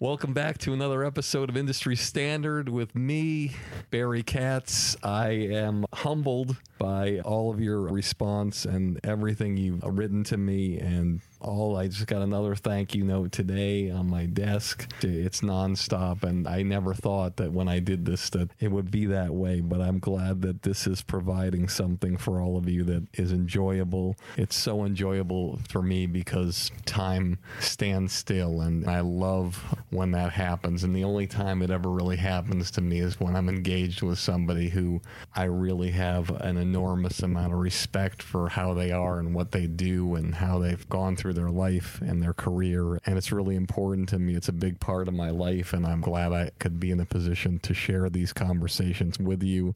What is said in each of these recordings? Welcome back to another episode of Industry Standard with me, Barry Katz. I am humbled by all of your response and everything you've written to me and all. I just got another thank you note today on my desk. It's nonstop, and I never thought that when I did this that it would be that way, but I'm glad that this is providing something for all of you that is enjoyable. It's so enjoyable for me because time stands still, and I love when that happens, and the only time it ever really happens to me is when I'm engaged with somebody who I really have an enormous amount of respect for how they are and what they do and how they've gone through their life and their career, and it's really important to me. It's a big part of my life, and I'm glad I could be in a position to share these conversations with you.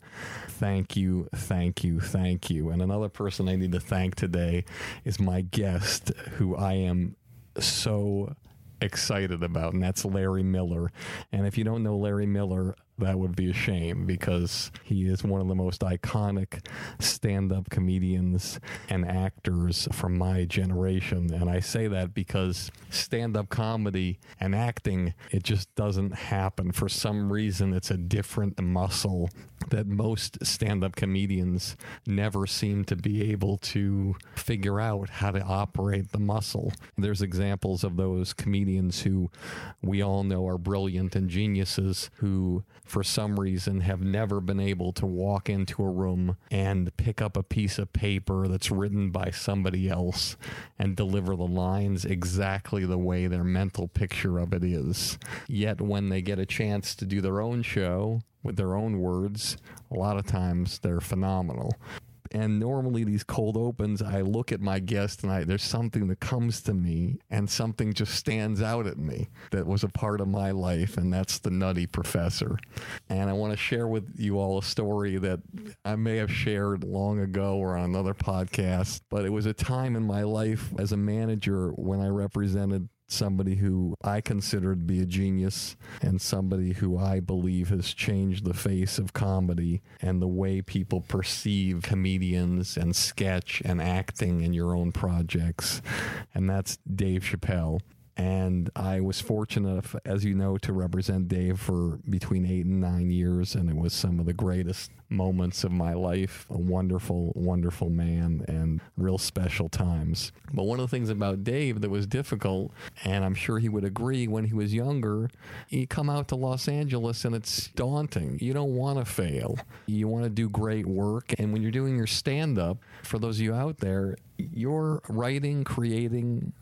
Thank you, thank you, thank you. And another person I need to thank today is my guest, who I am so excited about, and that's Larry Miller. And if you don't know Larry Miller, that would be a shame, because he is one of the most iconic stand-up comedians and actors from my generation. And I say that because stand-up comedy and acting, it just doesn't happen. For some reason, it's a different muscle that most stand-up comedians never seem to be able to figure out how to operate the muscle. There's examples of those comedians who we all know are brilliant and geniuses who, for some reason, have never been able to walk into a room and pick up a piece of paper that's written by somebody else and deliver the lines exactly the way their mental picture of it is. Yet when they get a chance to do their own show with their own words, a lot of times they're phenomenal. And normally these cold opens, I look at my guest and there's something that comes to me, and something just stands out at me that was a part of my life, and that's the Nutty Professor. And I want to share with you all a story that I may have shared long ago or on another podcast, but it was a time in my life as a manager when I represented somebody who I consider to be a genius and somebody who I believe has changed the face of comedy and the way people perceive comedians and sketch and acting in your own projects. And that's Dave Chappelle. And I was fortunate enough, as you know, to represent Dave for between 8 and 9 years. And it was some of the greatest moments of my life. A wonderful, wonderful man and real special times. But one of the things about Dave that was difficult, and I'm sure he would agree, when he was younger, you come out to Los Angeles and it's daunting. You don't want to fail. You want to do great work. And when you're doing your stand-up, for those of you out there, you're writing, creating,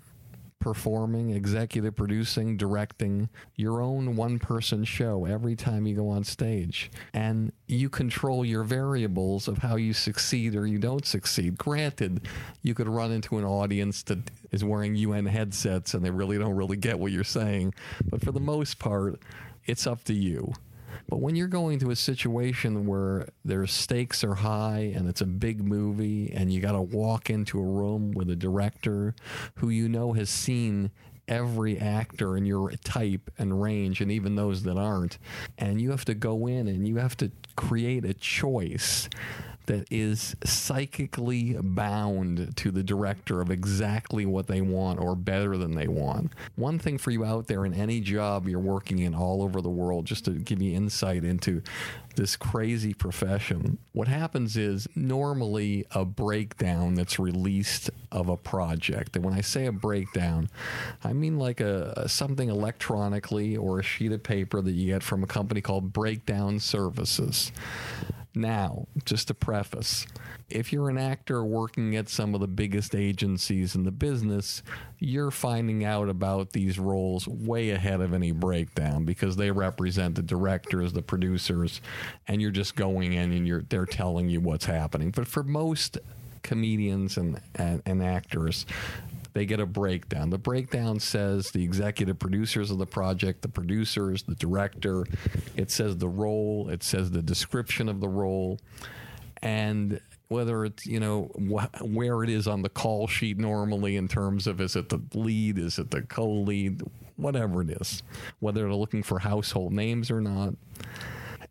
performing, executive producing, directing your own one-person show every time you go on stage. And you control your variables of how you succeed or you don't succeed. Granted, you could run into an audience that is wearing UN headsets and they really don't really get what you're saying. But for the most part, it's up to you. But when you're going to a situation where their stakes are high and it's a big movie and you got to walk into a room with a director who you know has seen every actor in your type and range and even those that aren't, and you have to go in and you have to create a choice that is psychically bound to the director of exactly what they want or better than they want. One thing for you out there in any job you're working in all over the world, just to give you insight into this crazy profession, what happens is normally a breakdown that's released of a project. And when I say a breakdown, I mean like something electronically or a sheet of paper that you get from a company called Breakdown Services. Now, just to preface, if you're an actor working at some of the biggest agencies in the business, you're finding out about these roles way ahead of any breakdown because they represent the directors, the producers, and you're just going in and they're telling you what's happening. But for most comedians and actors, they get a breakdown. The breakdown says the executive producers of the project, the producers, the director. It says the role. It says the description of the role. And whether it's, you know, where it is on the call sheet normally in terms of is it the lead, is it the co-lead, whatever it is, whether they're looking for household names or not.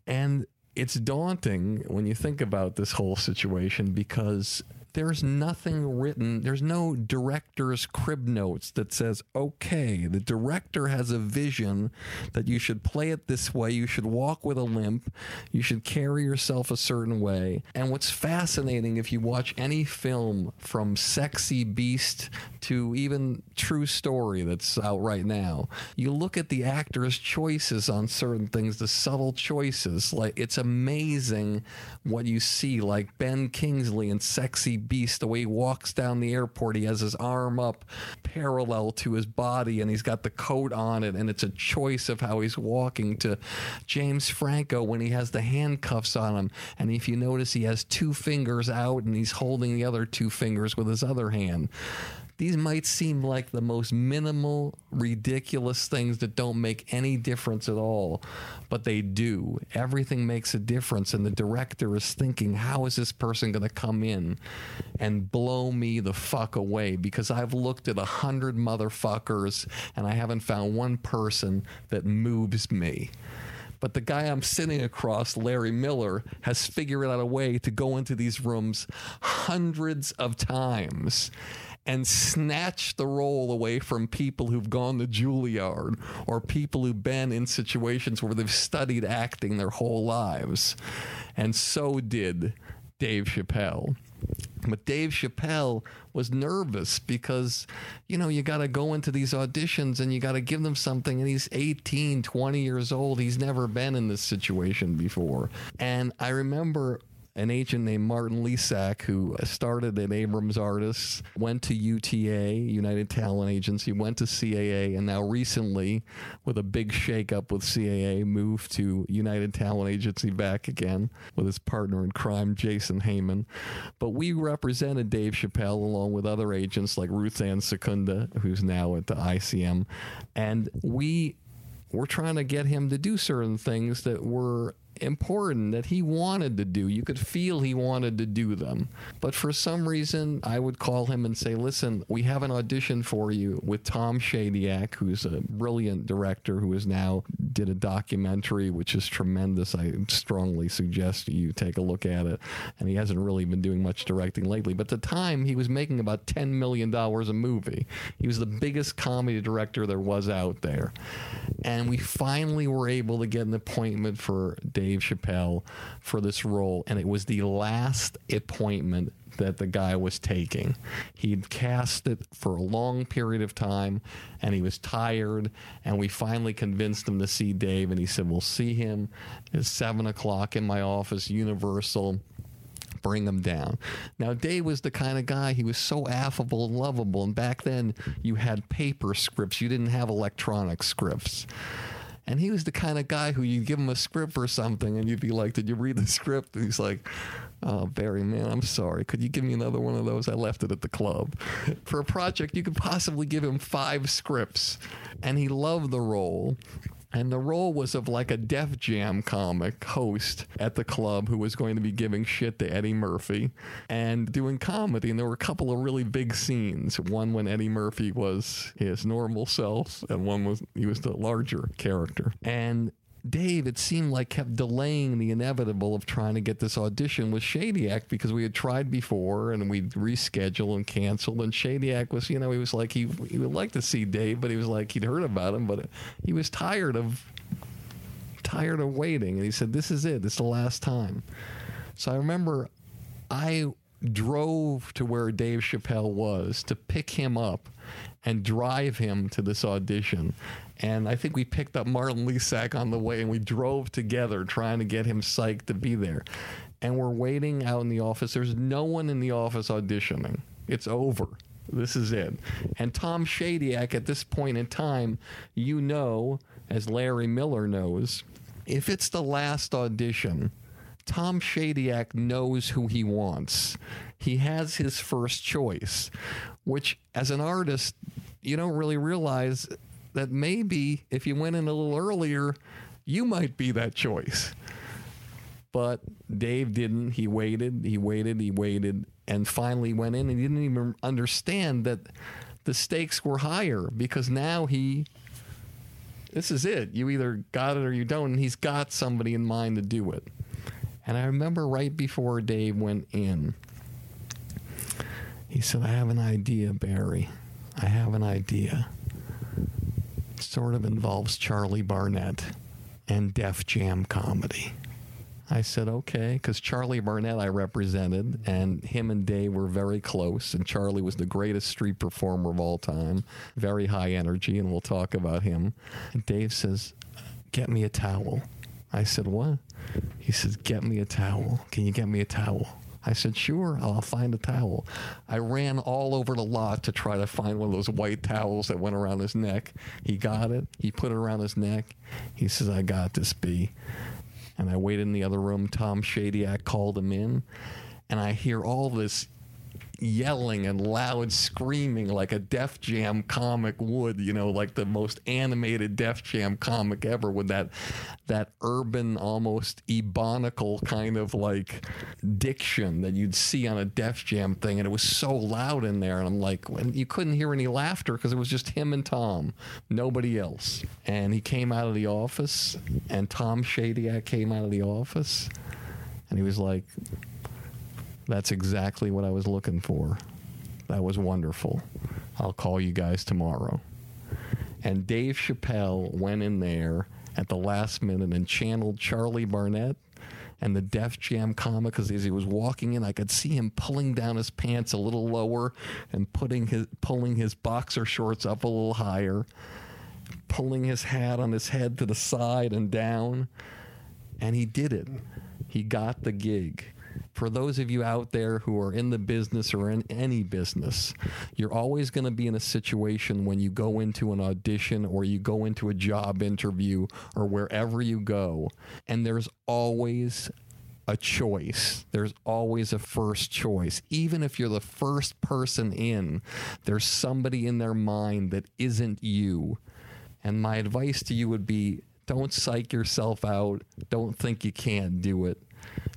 And it's daunting when you think about this whole situation because there's nothing written. There's no director's crib notes that says, okay, the director has a vision that you should play it this way. You should walk with a limp. You should carry yourself a certain way. And what's fascinating, if you watch any film from Sexy Beast to even True Story that's out right now, you look at the actor's choices on certain things, the subtle choices. Like, it's amazing what you see, like Ben Kingsley in Sexy Beast, the way he walks down the airport. He has his arm up parallel to his body and he's got the coat on it and it's a choice of how he's walking. To James Franco when he has the handcuffs on him, and if you notice he has two fingers out and he's holding the other two fingers with his other hand. These might seem like the most minimal, ridiculous things that don't make any difference at all, but they do. Everything makes a difference, and the director is thinking, how is this person going to come in and blow me the fuck away? Because I've looked at 100 motherfuckers, and I haven't found one person that moves me. But the guy I'm sitting across, Larry Miller, has figured out a way to go into these rooms hundreds of times and snatch the role away from people who've gone to Juilliard or people who've been in situations where they've studied acting their whole lives. And so did Dave Chappelle. But Dave Chappelle was nervous because, you know, you got to go into these auditions and you got to give them something. And he's 18, 20 years old. He's never been in this situation before. And I remember an agent named Martin Lysak, who started at Abrams Artists, went to UTA, United Talent Agency, went to CAA, and now recently, with a big shakeup with CAA, moved to United Talent Agency back again with his partner in crime, Jason Heyman. But we represented Dave Chappelle along with other agents like Ruth Ann Secunda, who's now at the ICM, and we're trying to get him to do certain things that were important that he wanted to do. You could feel he wanted to do them. But for some reason, I would call him and say, listen, we have an audition for you with Tom Shadyac, who's a brilliant director who has now did a documentary, which is tremendous. I strongly suggest you take a look at it. And he hasn't really been doing much directing lately. But at the time, he was making about $10 million a movie. He was the biggest comedy director there was out there. And we finally were able to get an appointment for Dave Chappelle for this role, and it was the last appointment that the guy was taking. He'd cast it for a long period of time, and he was tired, and we finally convinced him to see Dave, and he said, we'll see him at 7 o'clock in my office, Universal. Bring him down. Now, Dave was the kind of guy, he was so affable and lovable, and back then you had paper scripts. You didn't have electronic scripts. And he was the kind of guy who you'd give him a script or something, and you'd be like, did you read the script? And he's like, oh, Barry, man, I'm sorry. Could you give me another one of those? I left it at the club. For a project, you could possibly give him 5 scripts. And he loved the role. And the role was of like a Def Jam comic host at the club who was going to be giving shit to Eddie Murphy and doing comedy. And there were a couple of really big scenes. One when Eddie Murphy was his normal self, and one was he was the larger character. And Dave, it seemed like, kept delaying the inevitable of trying to get this audition with Shadyac, because we had tried before and we'd reschedule and canceled. And Shadyac was, you know, he was like, he would like to see Dave, but he was like, he'd heard about him, but he was tired of waiting. And he said, this is it. It's the last time. So I remember I drove to where Dave Chappelle was to pick him up and drive him to this audition. And I think we picked up Martin Lysak on the way, and we drove together trying to get him psyched to be there. And we're waiting out in the office. There's no one in the office auditioning. It's over. This is it. And Tom Shadyac, at this point in time, you know, as Larry Miller knows, if it's the last audition, Tom Shadyac knows who he wants. He has his first choice, which as an artist, you don't really realize that maybe if you went in a little earlier, you might be that choice. But Dave didn't. He waited, and finally went in, and he didn't even understand that the stakes were higher, because now this is it. You either got it or you don't, and he's got somebody in mind to do it. And I remember right before Dave went in, he said, I have an idea, Barry. I have an idea. It sort of involves Charlie Barnett and Def Jam comedy. I said, okay, because Charlie Barnett I represented, and him and Dave were very close, and Charlie was the greatest street performer of all time, very high energy, and we'll talk about him. And Dave says, get me a towel. I said, what? He says, get me a towel. Can you get me a towel? I said, sure, I'll find a towel. I ran all over the lot to try to find one of those white towels that went around his neck. He got it. He put it around his neck. He says, I got this, B. And I waited in the other room. Tom Shadyac called him in. And I hear all this yelling and loud screaming like a Def Jam comic would, you know, like the most animated Def Jam comic ever, with that urban, almost ebonical kind of like diction that you'd see on a Def Jam thing. And it was so loud in there, and I'm like, you couldn't hear any laughter because it was just him and Tom, nobody else. And he came out of the office, and Tom Shadyac came out of the office, and he was like, that's exactly what I was looking for. That was wonderful. I'll call you guys tomorrow. And Dave Chappelle went in there at the last minute and channeled Charlie Barnett and the Def Jam comic, because as he was walking in, I could see him pulling down his pants a little lower and pulling his boxer shorts up a little higher, pulling his hat on his head to the side and down. And he did it. He got the gig. For those of you out there who are in the business or in any business, you're always going to be in a situation when you go into an audition or you go into a job interview or wherever you go, and there's always a choice. There's always a first choice. Even if you're the first person in, there's somebody in their mind that isn't you. And my advice to you would be Don't psych yourself out. Don't think you can't do it.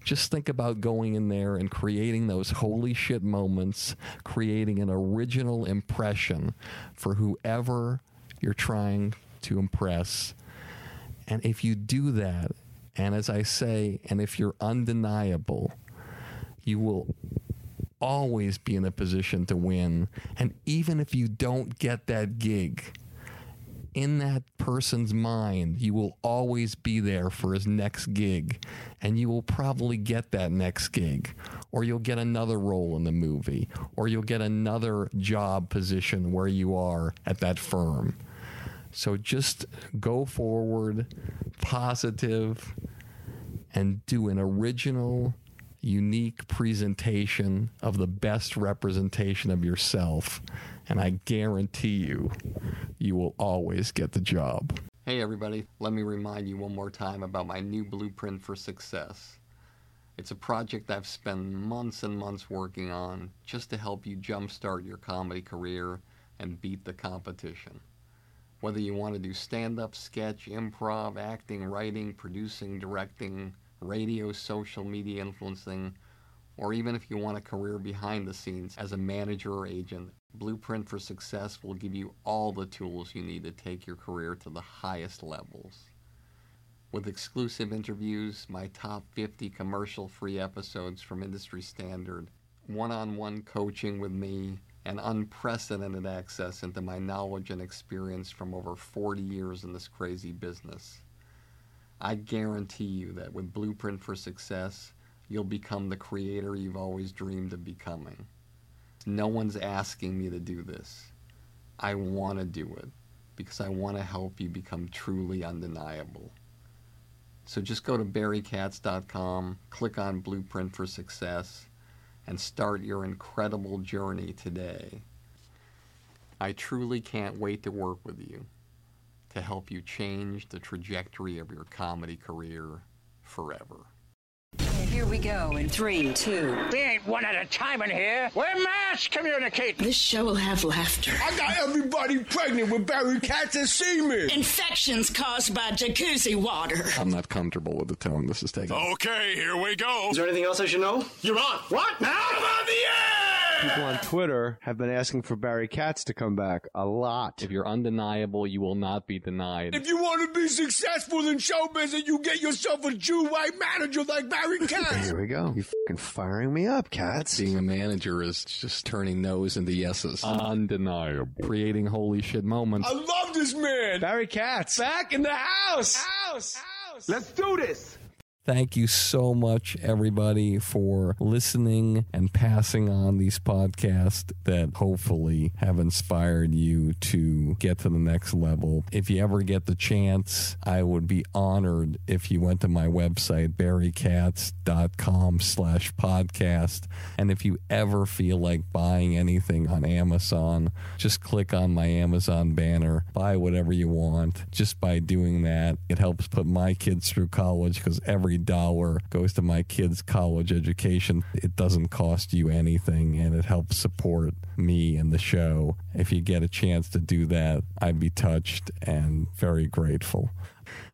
Just think about going in there and creating those holy shit moments, creating an original impression for whoever you're trying to impress. And if you do that, and as I say, and if you're undeniable, you will always be in a position to win. And even if you don't get that gig, in that person's mind, you will always be there for his next gig, and you will probably get that next gig, or you'll get another role in the movie, or you'll get another job position where you are at that firm. So just go forward, positive, and do an original, unique presentation of the best representation of yourself, and I guarantee you, you will always get the job. Hey everybody, let me remind you one more time about my new Blueprint for Success. It's a project I've spent months and months working on just to help you jumpstart your comedy career and beat the competition. Whether you want to do stand-up, sketch, improv, acting, writing, producing, directing, radio, social media influencing, or even if you want a career behind the scenes as a manager or agent, Blueprint for Success will give you all the tools you need to take your career to the highest levels. With exclusive interviews, my top 50 commercial-free episodes from Industry Standard, one-on-one coaching with me, and unprecedented access into my knowledge and experience from over 40 years in this crazy business. I guarantee you that with Blueprint for Success, you'll become the creator you've always dreamed of becoming. No one's asking me to do this. I want to do it because I want to help you become truly undeniable. So just go to barrykatz.com, click on Blueprint for Success, and start your incredible journey today. I truly can't wait to work with you, to help you change the trajectory of your comedy career forever. Here we go in 3, 2... We ain't one at a time in here. We're mass communicating. This show will have laughter. I got everybody pregnant with Barry Katz and semen. Infections caused by jacuzzi water. I'm not comfortable with the tone this is taking. Okay, here we go. Is there anything else I should know? You're on. What? Now I'm on the air! People on Twitter have been asking for Barry Katz to come back a lot. If you're undeniable, you will not be denied. If you want to be successful in show business, you get yourself a Jew white manager like Barry Katz. Here we go. You fucking firing me up, Katz. Being a manager is just turning no's into yeses. Undeniable. Creating holy shit moments. I love this man. Barry Katz. Back in the house. House. Let's do this. Thank you so much, everybody, for listening and passing on these podcasts that hopefully have inspired you to get to the next level. If you ever get the chance, I would be honored if you went to my website, barrykatz.com/podcast. And if you ever feel like buying anything on Amazon, just click on my Amazon banner, buy whatever you want. Just by doing that, it helps put my kids through college, because every dollar goes to my kids' college education. It doesn't cost you anything, and it helps support me and the show. If you get a chance to do that, I'd be touched and very grateful.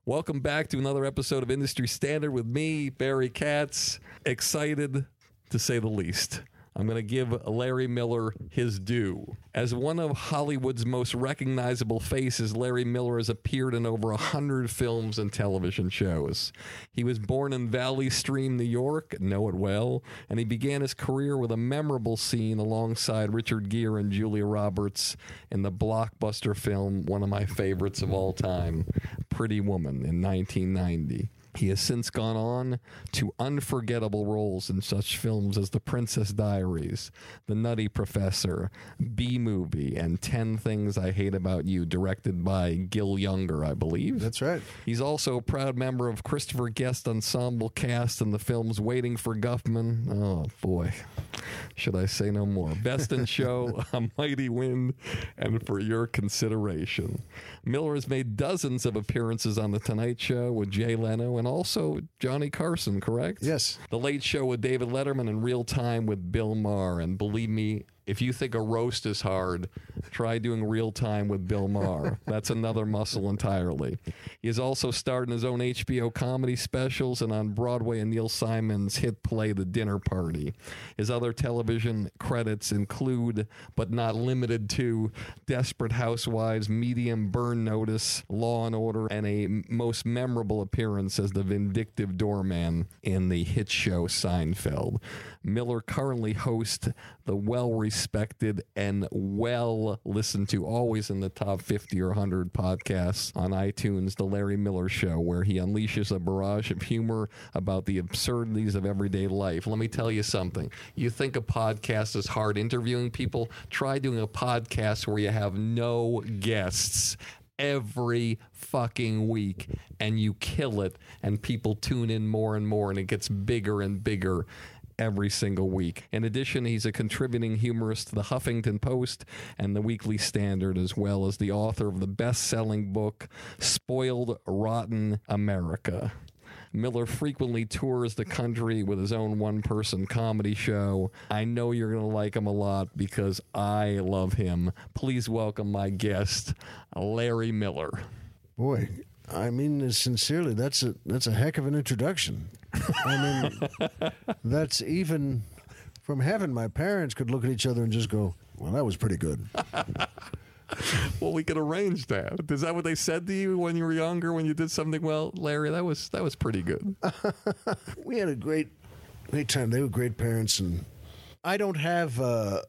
Welcome back to another episode of Industry Standard with me, Barry Katz. Excited, to say the least. I'm going to give Larry Miller his due. As one of Hollywood's most recognizable faces, Larry Miller has appeared in over 100 films and television shows. He was born in Valley Stream, New York, know it well, and he began his career with a memorable scene alongside Richard Gere and Julia Roberts in the blockbuster film, one of my favorites of all time, Pretty Woman, in 1990. He has since gone on to unforgettable roles in such films as The Princess Diaries, The Nutty Professor, B-Movie, and 10 Things I Hate About You, directed by Gil Younger, I believe. That's right. He's also a proud member of Christopher Guest Ensemble cast in the films Waiting for Guffman. Oh, boy. Should I say no more? Best in Show, A Mighty Wind, and For Your Consideration. Miller has made dozens of appearances on The Tonight Show with Jay Leno and also Johnny Carson, correct? Yes. The Late Show with David Letterman and Real Time with Bill Maher. And believe me, if you think a roast is hard, Try doing real time with Bill Maher. That's another muscle entirely. He has also starred in his own HBO comedy specials and on Broadway in Neil Simon's hit play, The Dinner Party. His other television credits include, but not limited to, Desperate Housewives, Medium, Burn Notice, Law and Order, and a most memorable appearance as the vindictive doorman in the hit show Seinfeld. Miller currently hosts the well-respected and well-listened to, always in the top 50 or 100 podcasts on iTunes, The Larry Miller Show, where he unleashes a barrage of humor about the absurdities of everyday life. Let me tell you something. You think a podcast is hard interviewing people? Try doing a podcast where you have no guests every fucking week, and you kill it, and people tune in more and more, and it gets bigger and bigger every single week. In addition, he's a contributing humorist to the Huffington Post and the Weekly Standard, as well as the author of the best-selling book, Spoiled Rotten America. Miller frequently tours the country with his own one-person comedy show. I know you're going to like him a lot because I love him. Please welcome my guest, Larry Miller. Boy, I mean, sincerely, that's a heck of an introduction. I mean, that's even from heaven. My parents could look at each other and just go, well, that was pretty good. Well, we could arrange that. Is that what they said to you when you were younger, when you did something? Well, Larry, that was pretty good. We had a great time. They were great parents, and I don't have a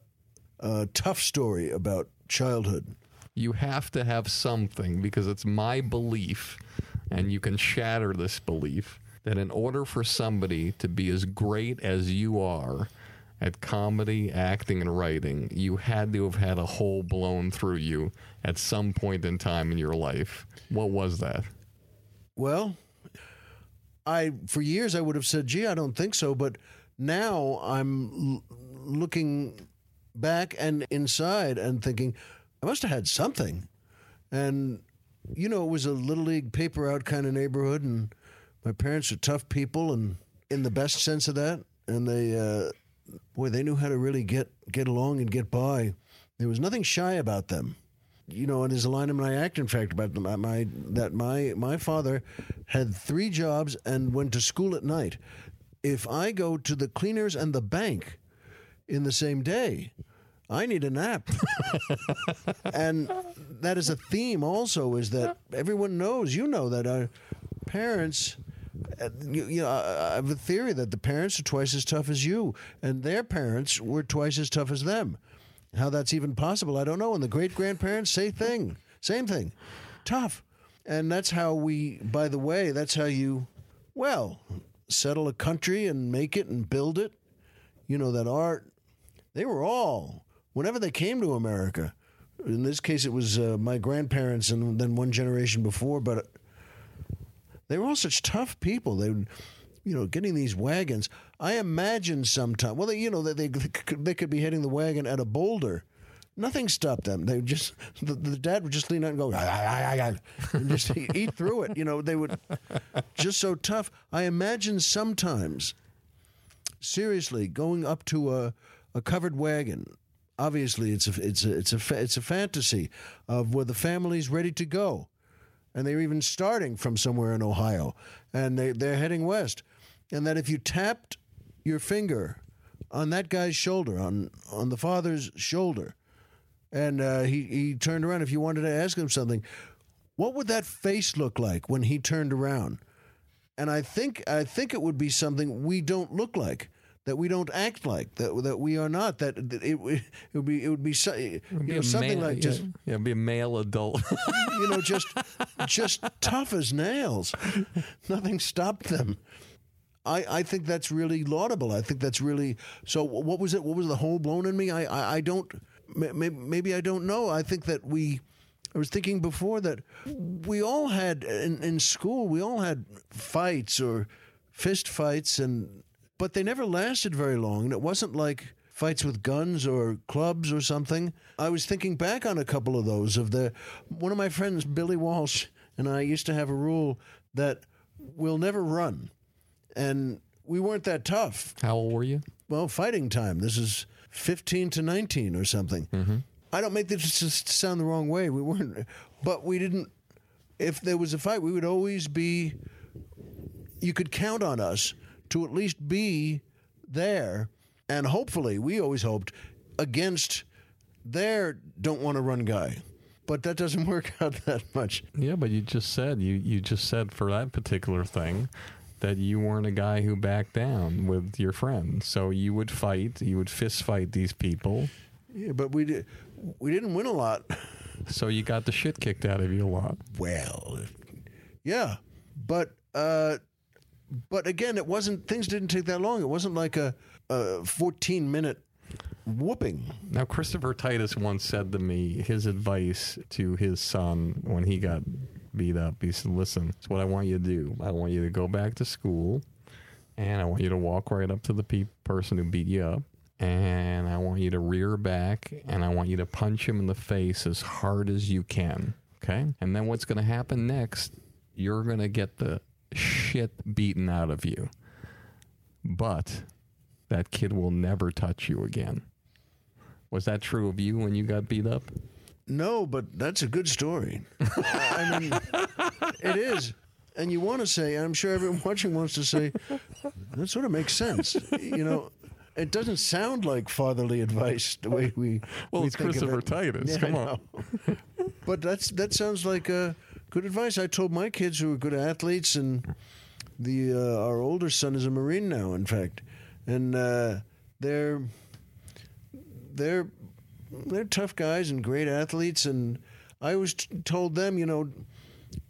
tough story about childhood. You have to have something, because it's my belief, and you can shatter this belief, that in order for somebody to be as great as you are at comedy, acting, and writing, you had to have had a hole blown through you at some point in time in your life. What was that? Well, for years I would have said, gee, I don't think so, but now I'm looking back and inside and thinking, I must have had something. And, you know, it was a little league paper out kind of neighborhood, and my parents are tough people, and in the best sense of that, and they knew how to really get along and get by. There was nothing shy about them. You know, and there's a line in my acting fact about them, my father had 3 jobs and went to school at night. If I go to the cleaners and the bank in the same day, I need a nap. And that is a theme also, is that everyone knows, you know, that our parents... You know, I have a theory that the parents are twice as tough as you, and their parents were twice as tough as them. How that's even possible, I don't know. And the great-grandparents, same thing, tough. And that's how you settle a country and make it and build it. You know, that art, they were all, whenever they came to America, in this case it was my grandparents and then one generation before, but... They were all such tough people. They would, you know, getting these wagons. I imagine sometimes, well, they could be hitting the wagon at a boulder. Nothing stopped them. They would just, the dad would just lean out and go, and just eat through it. You know, they would, just so tough. I imagine sometimes, seriously, going up to a covered wagon. Obviously, it's a fantasy of where the family's ready to go. And they're even starting from somewhere in Ohio, and they're heading west. And that if you tapped your finger on that guy's shoulder, on the father's shoulder, and he turned around, if you wanted to ask him something, what would that face look like when he turned around? And I think it would be something we don't look like, that we don't act like, that we are not, it'd be a male adult. You know, just tough as nails. Nothing stopped them. I think that's really laudable. I think that's really... So what was it? What was the hole blown in me? I don't... Maybe I don't know. I think that I was thinking before that we all had, in school, we all had fights or fist fights, but they never lasted very long. And it wasn't like fights with guns or clubs or something. I was thinking back on a couple of those. One of my friends, Billy Walsh, and I used to have a rule that we'll never run. And we weren't that tough. How old were you? Well, fighting time. This is 15 to 19 or something. Mm-hmm. I don't make this just sound the wrong way. We weren't, but we didn't. If there was a fight, we would always be. You could count on us to at least be there, and hopefully, we always hoped against their don't want to run guy. But that doesn't work out that much. Yeah, but you just said you just said for that particular thing that you weren't a guy who backed down with your friends. So you would fight, you would fist fight these people. Yeah, but we didn't win a lot. So you got the shit kicked out of you a lot. Well, yeah, but again, it wasn't. Things didn't take that long. It wasn't like a 14-minute. Whooping. Now, Christopher Titus once said to me, his advice to his son when he got beat up, he said, listen, it's what I want you to do. I want you to go back to school, and I want you to walk right up to the person who beat you up, and I want you to rear back, and I want you to punch him in the face as hard as you can, okay? And then what's going to happen next, you're going to get the shit beaten out of you. But that kid will never touch you again. Was that true of you when you got beat up? No, but that's a good story. I mean, it is. And you want to say, I'm sure everyone watching wants to say, that sort of makes sense. You know, it doesn't sound like fatherly advice the way we Well, we it's think Christopher of it. Titus. Yeah, come on. But that sounds like good advice. I told my kids who were good athletes, and our older son is a Marine now, in fact. And they're tough guys and great athletes. And I always told them, you know,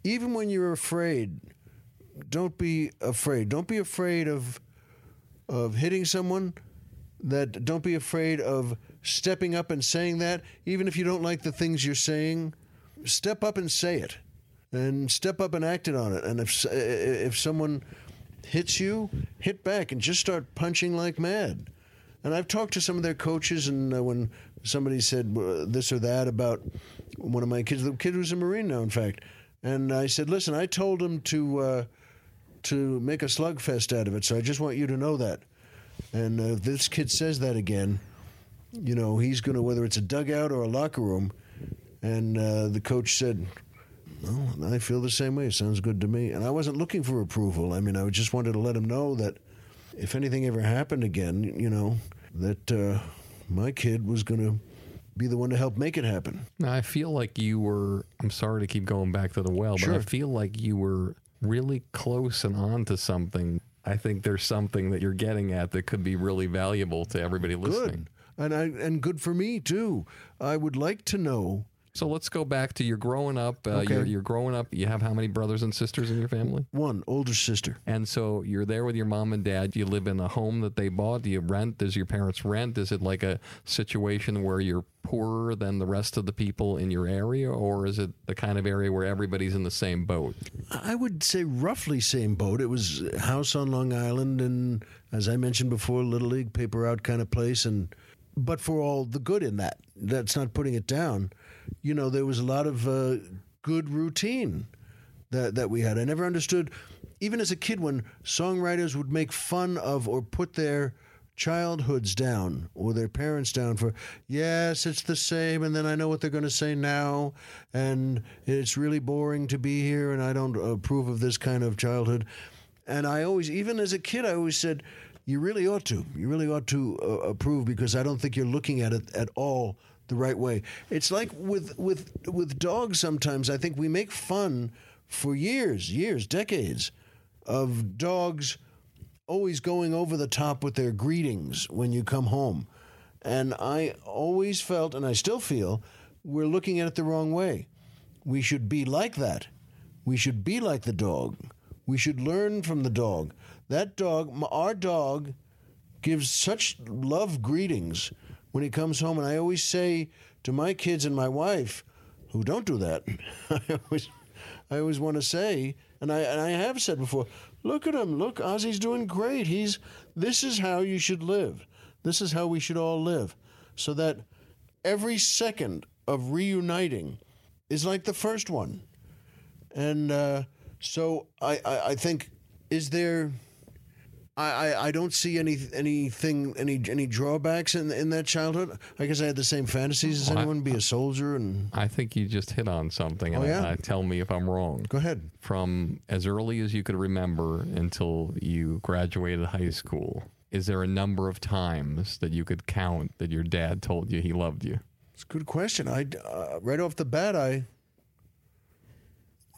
even when you're afraid, don't be afraid. Don't be afraid of hitting someone. That don't be afraid of stepping up and saying that. Even if you don't like the things you're saying, step up and say it, and step up and act on it. And if someone hits you, hit back, and just start punching like mad. And I've talked to some of their coaches, and when somebody said this or that about one of my kids, the kid who's a Marine now, in fact, and I said, listen, I told him to make a slugfest out of it, so I just want you to know that. And if this kid says that again, you know, he's going to, whether it's a dugout or a locker room, and the coach said, well, I feel the same way. It sounds good to me. And I wasn't looking for approval. I mean, I just wanted to let him know that if anything ever happened again, you know, that my kid was going to be the one to help make it happen. Now, I feel like you were, I'm sorry to keep going back to the well, sure. But I feel like you were really close and on to something. I think there's something that you're getting at that could be really valuable to everybody listening. Good. And good for me, too. I would like to know. So let's go back to your growing up. Okay. You're growing up. You have how many brothers and sisters in your family? One older sister. And so you're there with your mom and dad. You live in a home that they bought. Do you rent? Does your parents rent? Is it like a situation where you're poorer than the rest of the people in your area? Or is it the kind of area where everybody's in the same boat? I would say roughly same boat. It was a house on Long Island. And as I mentioned before, Little League, paper out kind of place. But for all the good in that, that's not putting it down. You know, there was a lot of good routine that we had. I never understood, even as a kid, when songwriters would make fun of or put their childhoods down or their parents down for, yes, it's the same, and then I know what they're going to say now, and it's really boring to be here, and I don't approve of this kind of childhood. And I always, even as a kid, I always said, you really ought to. You really ought to approve, because I don't think you're looking at it at all the right way. It's like with dogs sometimes. I think we make fun for years, decades of dogs always going over the top with their greetings when you come home. And I always felt, and I still feel, we're looking at it the wrong way. We should be like that. We should be like the dog. We should learn from the dog. That dog, our dog, gives such love greetings when he comes home. And I always say to my kids and my wife, who don't do that, I always want to say, and I have said before, look at him, look, Ozzy's doing great. This is how you should live. This is how we should all live. So that every second of reuniting is like the first one. And so I think, is there... I don't see any drawbacks in that childhood. I guess I had the same fantasies as anyone, be a soldier. And I think you just hit on something. Oh, yeah? Tell me if I'm wrong. Go ahead. From as early as you could remember until you graduated high school, is there a number of times that you could count that your dad told you he loved you? It's a good question. Right off the bat,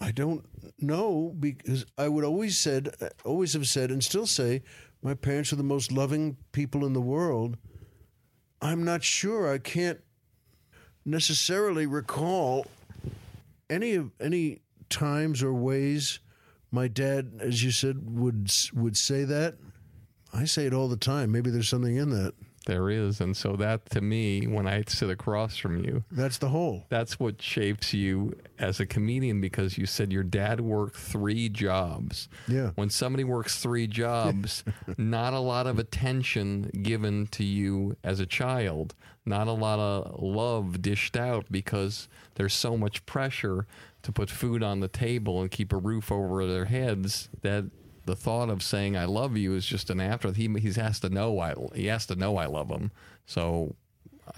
I don't know, because I would always have said and still say my parents are the most loving people in the world. I'm not sure. I can't necessarily recall any times or ways my dad, as you said, would say that. I say it all the time. Maybe there's something in that. There is, and so that, to me, when I sit across from you... That's the whole. That's what shapes you as a comedian, because you said your dad worked 3 jobs. Yeah. When somebody works 3 jobs, not a lot of attention given to you as a child, not a lot of love dished out, because there's so much pressure to put food on the table and keep a roof over their heads that... The thought of saying "I love you" is just an afterthought. He has to know I love him. So,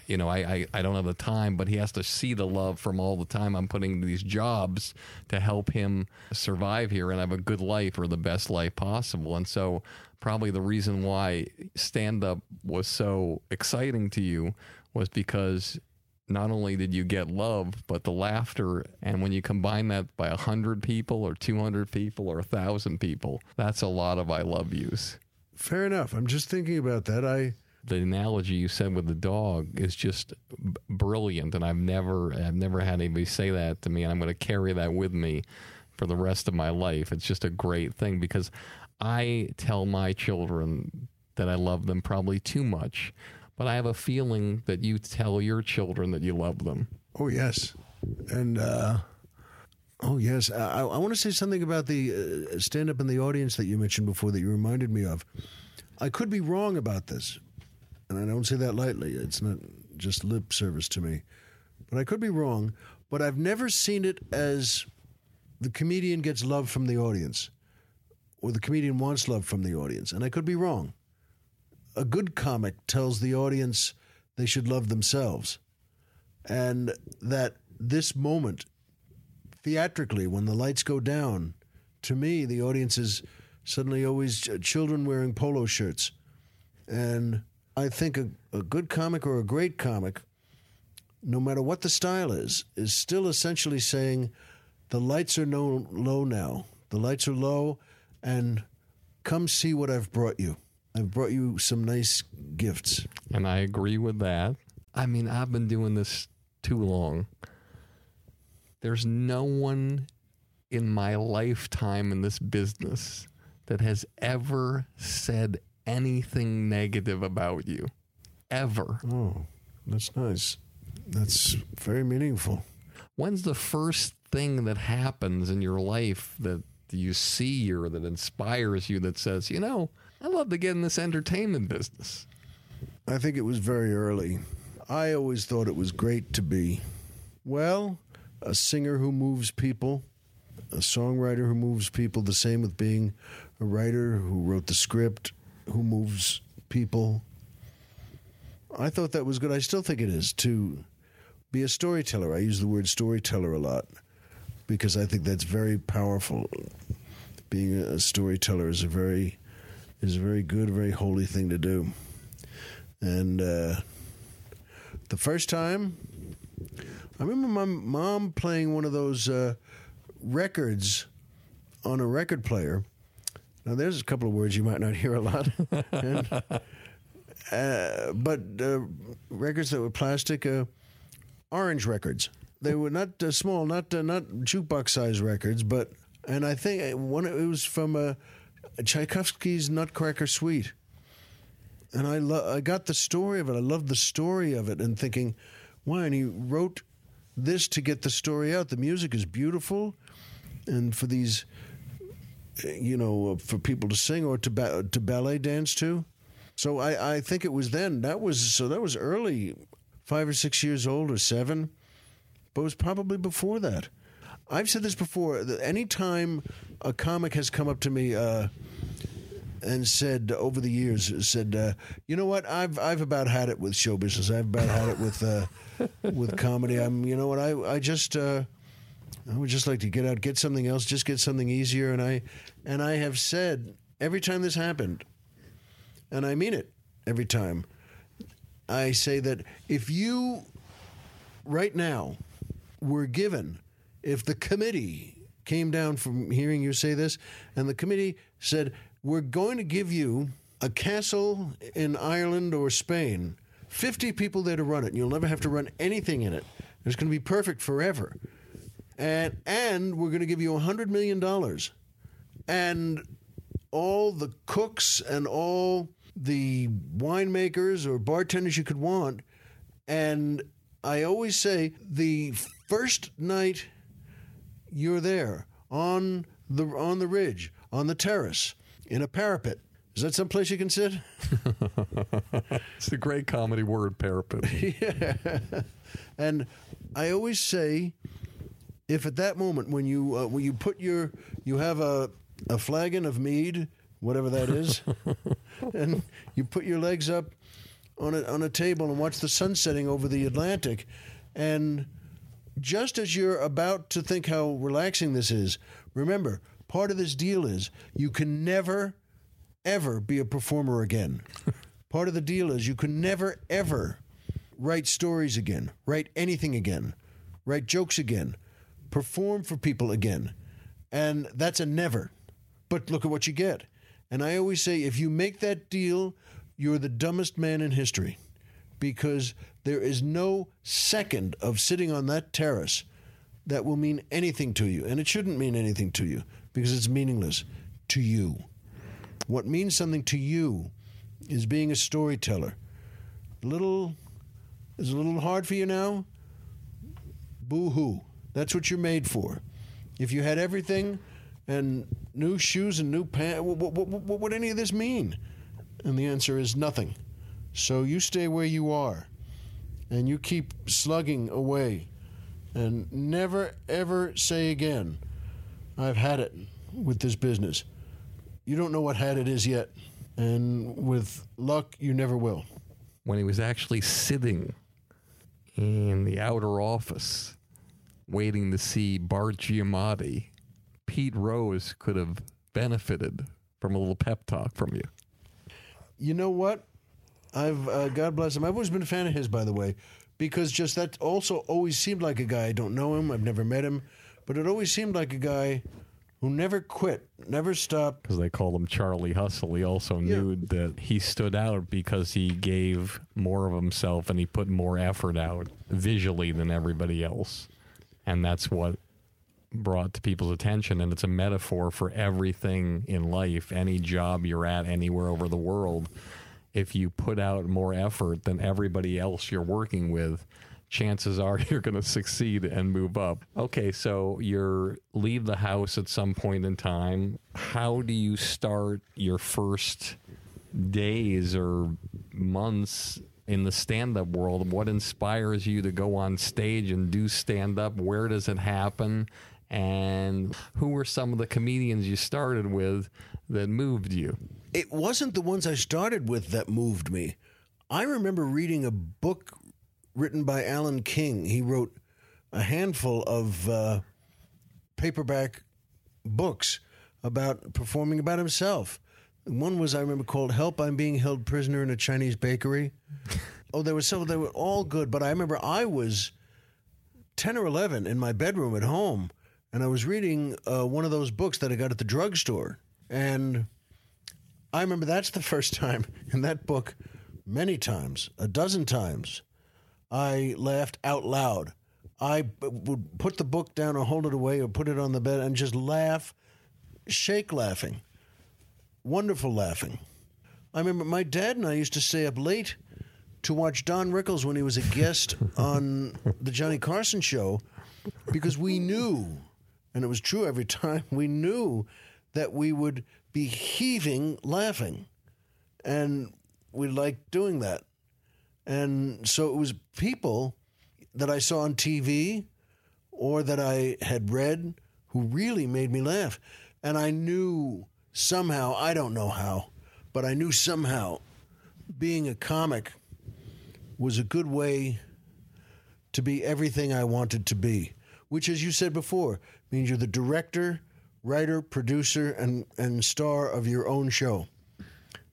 you know, I don't have the time, but he has to see the love from all the time I'm putting into these jobs to help him survive here and have a good life, or the best life possible. And so, probably the reason why stand-up was so exciting to you was because not only did you get love, but the laughter. And when you combine that by 100 people or 200 people or 1,000 people, that's a lot of I love yous. Fair enough. I'm just thinking about that. The analogy you said with the dog is just brilliant. And I've never had anybody say that to me. And I'm going to carry that with me for the rest of my life. It's just a great thing, because I tell my children that I love them probably too much. But I have a feeling that you tell your children that you love them. Oh, yes. And, oh, yes. I want to say something about the stand-up in the audience that you mentioned before that you reminded me of. I could be wrong about this, and I don't say that lightly. It's not just lip service to me. But I could be wrong, but I've never seen it as the comedian gets love from the audience, or the comedian wants love from the audience. And I could be wrong. A good comic tells the audience they should love themselves, and that this moment, theatrically, when the lights go down, to me, the audience is suddenly always children wearing polo shirts. And I think a good comic, or a great comic, no matter what the style is still essentially saying the lights are low now. The lights are low, and come see what I've brought you. I've brought you some nice gifts. And I agree with that. I mean, I've been doing this too long. There's no one in my lifetime in this business that has ever said anything negative about you. Ever. Oh, that's nice. That's very meaningful. When's the first thing that happens in your life that you see, or that inspires you, that says, you know, I'd love to get in this entertainment business? I think it was very early. I always thought it was great to be, well, a singer who moves people, a songwriter who moves people, the same with being a writer who wrote the script, who moves people. I thought that was good. I still think it is, to be a storyteller. I use the word storyteller a lot because I think that's very powerful. Being a storyteller is a very good, very holy thing to do. And the first time, I remember my mom playing one of those records on a record player. Now, there's a couple of words you might not hear a lot. But records that were plastic, orange records. They were not small, not jukebox-sized records, but... And I think it was from... Tchaikovsky's Nutcracker Suite, and I got the story of it. I loved the story of it, and thinking, why? And he wrote this to get the story out. The music is beautiful, and for these, you know, for people to sing or to ballet dance to. So I think it was then. That was early, 5 or 6 years old, or 7, but it was probably before that. I've said this before, that any time a comic has come up to me, and said over the years, said, you know what, I've about had it with show business. I've about had it with comedy. I would just like to get out, get something else, just get something easier. And I have said every time this happened, and I mean it every time, I say that if you right now were given, if the committee came down from hearing you say this, and the committee said, we're going to give you a castle in Ireland or Spain, 50 people there to run it, and you'll never have to run anything in it. It's going to be perfect forever. And we're going to give you $100 million. And all the cooks and all the winemakers or bartenders you could want. And I always say the first night you're there on the ridge, on the terrace, in a parapet. Is that someplace you can sit? It's the great comedy word, parapet. Yeah. And I always say, if at that moment when you put you have a flagon of mead, whatever that is, and you put your legs up on a table and watch the sun setting over the Atlantic, and just as you're about to think how relaxing this is, remember, part of this deal is you can never, ever be a performer again. Part of the deal is you can never, ever write stories again, write anything again, write jokes again, perform for people again. And that's a never. But look at what you get. And I always say, if you make that deal, you're the dumbest man in history, because there is no second of sitting on that terrace that will mean anything to you. And it shouldn't mean anything to you, because it's meaningless to you. What means something to you is being a storyteller. Is it a little hard for you now? Boo-hoo. That's what you're made for. If you had everything and new shoes and new pants, what would any of this mean? And the answer is nothing. So you stay where you are, and you keep slugging away, and never, ever say again, I've had it with this business. You don't know what had it is yet, and with luck, you never will. When he was actually sitting in the outer office waiting to see Bart Giamatti, Pete Rose could have benefited from a little pep talk from you. You know what? I've God bless him. I've always been a fan of his, by the way, because just that also always seemed like a guy. I don't know him. I've never met him, but it always seemed like a guy who never quit, never stopped. Because they called him Charlie Hustle. He also knew that he stood out because he gave more of himself and he put more effort out visually than everybody else. And that's what brought to people's attention, and it's a metaphor for everything in life, any job you're at, anywhere over the world. If you put out more effort than everybody else you're working with, chances are you're going to succeed and move up. Okay, so you leave the house at some point in time. How do you start your first days or months in the stand-up world? What inspires you to go on stage and do stand-up? Where does it happen? And who were some of the comedians you started with that moved you? It wasn't the ones I started with that moved me. I remember reading a book written by Alan King. He wrote a handful of paperback books about performing about himself. One was, I remember, called Help, I'm Being Held Prisoner in a Chinese Bakery. Oh, there were several. They were all good, but I remember I was 10 or 11 in my bedroom at home, and I was reading one of those books that I got at the drugstore. And I remember that's the first time in that book, many times, a dozen times, I laughed out loud. I would put the book down or hold it away or put it on the bed and just laugh, shake laughing. Wonderful laughing. I remember my dad and I used to stay up late to watch Don Rickles when he was a guest on the Johnny Carson show, because we knew, and it was true every time, we knew that we would be heaving laughing. And we liked doing that. And so it was people that I saw on TV or that I had read who really made me laugh. And I knew somehow, I don't know how, But I knew somehow being a comic was a good way to be everything I wanted to be, which, as you said before, means you're the director, writer, producer, and star of your own show,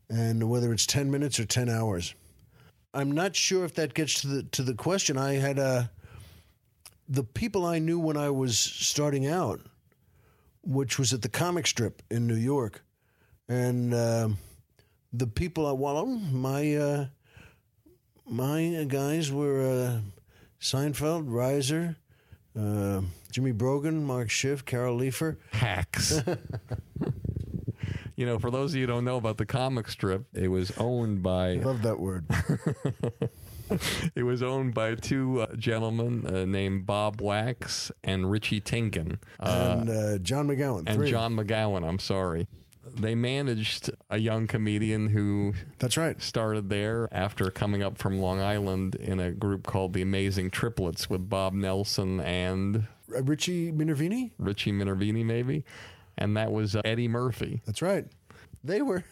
and whether it's 10 minutes or 10 hours. I'm not sure if that gets to the question. I had the people I knew when I was starting out, which was at the Comic Strip in New York, and the people I my guys were Seinfeld, Reiser, Jimmy Brogan, Mark Schiff, Carol Leifer. Hacks. You know, for those of you who don't know about the Comic Strip, it was owned by... I love that word. It was owned by two gentlemen named Bob Wax and Richie Tinkin. And John McGowan. And John McGowan, I'm sorry. They managed a young comedian who... That's right. ...started there after coming up from Long Island in a group called The Amazing Triplets with Bob Nelson and... Richie Minervini? Richie Minervini, maybe. And that was Eddie Murphy. That's right. They were...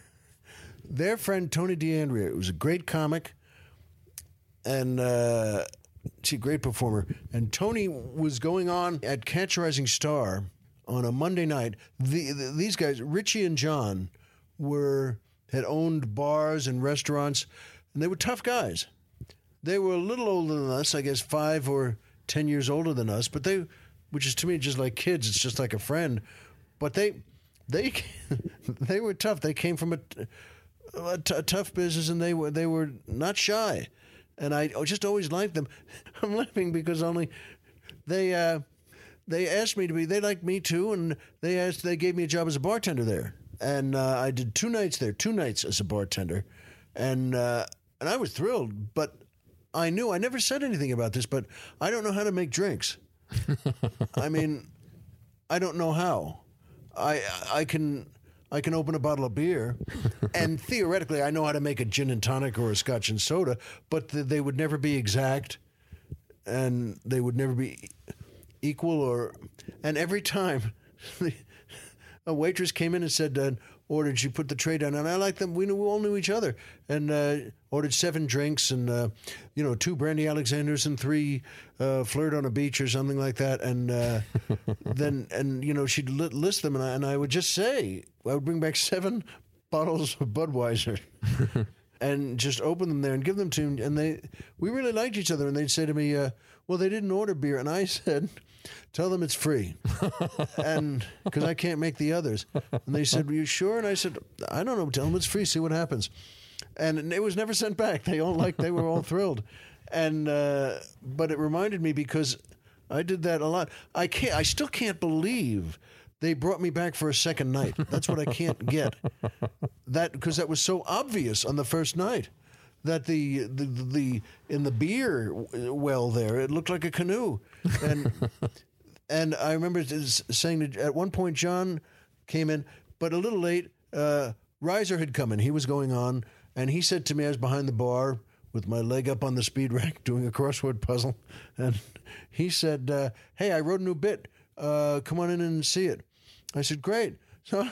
Their friend, Tony D'Andrea, was a great comic and a great performer. And Tony was going on at Catch Rising Star... on a Monday night, these guys, Richie and John, had owned bars and restaurants, and they were tough guys. They were a little older than us, I guess 5 or 10 years older than us, but they, which is to me just like kids, it's just like a friend. But they were tough. They came from a tough business, and they were not shy. And I just always liked them. I'm laughing because only they. They asked me to be, they liked me too, and they gave me a job as a bartender there. And I did two nights as a bartender. And I was thrilled, but I knew, I never said anything about this, but I don't know how to make drinks. I mean, I don't know how. I can open a bottle of beer, and theoretically I know how to make a gin and tonic or a scotch and soda, but they would never be exact, and they would never be... equal or... And every time a waitress came in and said, ordered, she put the tray down, and I liked them. We all knew each other. And ordered 7 drinks and, 2 Brandy Alexanders and 3 Flirt on a Beach or something like that. And then, and she'd list them, and I would just say, I would bring back 7 bottles of Budweiser and just open them there and give them to him. And we really liked each other. And they'd say to me, well, they didn't order beer. And I said, tell them it's free. And because I can't make the others. And they said, are you sure? And I said, I don't know. Tell them it's free. See what happens. And it was never sent back. They were all thrilled. And, but it reminded me because I did that a lot. I still can't believe they brought me back for a second night. That's what I can't get. That because that was so obvious on the first night that the in the beer well there it looked like a canoe, and I remember saying that at one point John came in but a little late. Reiser had come in. He was going on, and he said to me, I was behind the bar with my leg up on the speed rack doing a crossword puzzle, and he said, "Hey, I wrote a new bit. Come on in and see it." I said, "Great." So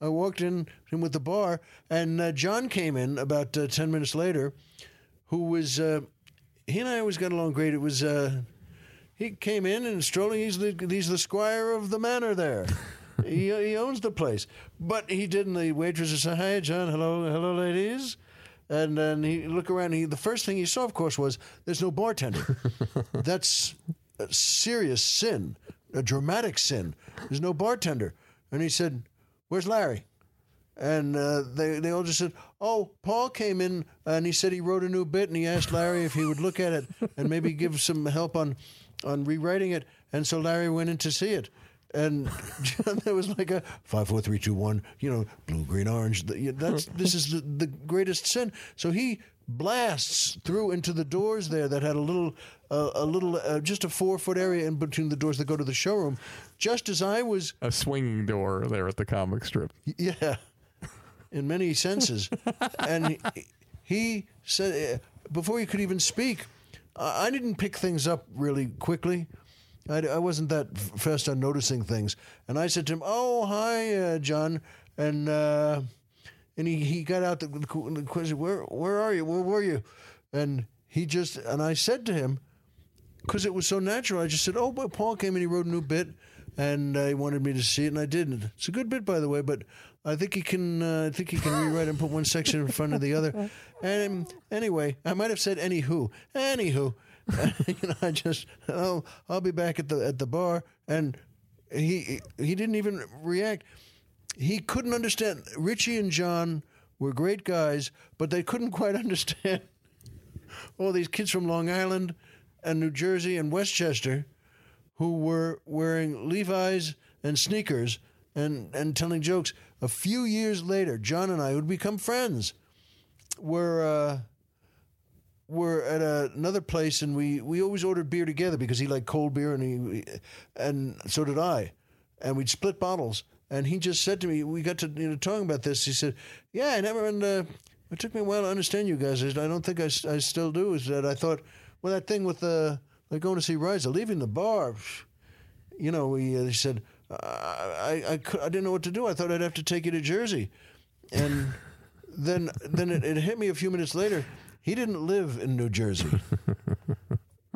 I walked in with the bar, and John came in about 10 minutes later, who was, he and I always got along great. It was, he came in and strolling, he's the squire of the manor there. he owns the place. But he didn't. The waitress would say, "Hi, John, hello, ladies." And then he looked around, and the first thing he saw, of course, was there's no bartender. That's a serious sin, a dramatic sin. There's no bartender. And he said, "Where's Larry?" And they all just said, "Oh, Paul came in and he said he wrote a new bit and he asked Larry if he would look at it and maybe give some help on rewriting it." And so Larry went in to see it. And John, there was like a 5, 4, 3, 2, 1, blue, green, orange. This is the greatest sin. So he blasts through into the doors there that had a little, just a 4-foot area in between the doors that go to the showroom, just as I was... A swinging door there at the Comic Strip. Yeah, in many senses. And he said, before he could even speak, I didn't pick things up really quickly. I wasn't that fast on noticing things. And I said to him, "Oh, hi, John. And And he got out the question, where are you? Where were you? And he just, and I said to him, because it was so natural, I just said, oh, but Paul came and he wrote a new bit, and he wanted me to see it, and I didn't. It's a good bit, by the way, but I think he can rewrite and put one section in front of the other. And anyway, I might have said anywho. You know, I just, oh, I'll be back at the bar, and he didn't even react. He couldn't understand. Richie and John were great guys, but they couldn't quite understand all these kids from Long Island and New Jersey and Westchester who were wearing Levi's and sneakers and telling jokes. A few years later, John and I, who'd become friends, were at another place, and we always ordered beer together because he liked cold beer, and so did I. And we'd split bottles. And he just said to me, we got to talking about this. He said, yeah, I never, and it took me a while to understand you guys. I don't think I still do, is that I thought, well, that thing with like going to see Riser, leaving the bar, he said, I didn't know what to do. I thought I'd have to take you to Jersey. And then it hit me a few minutes later. He didn't live in New Jersey.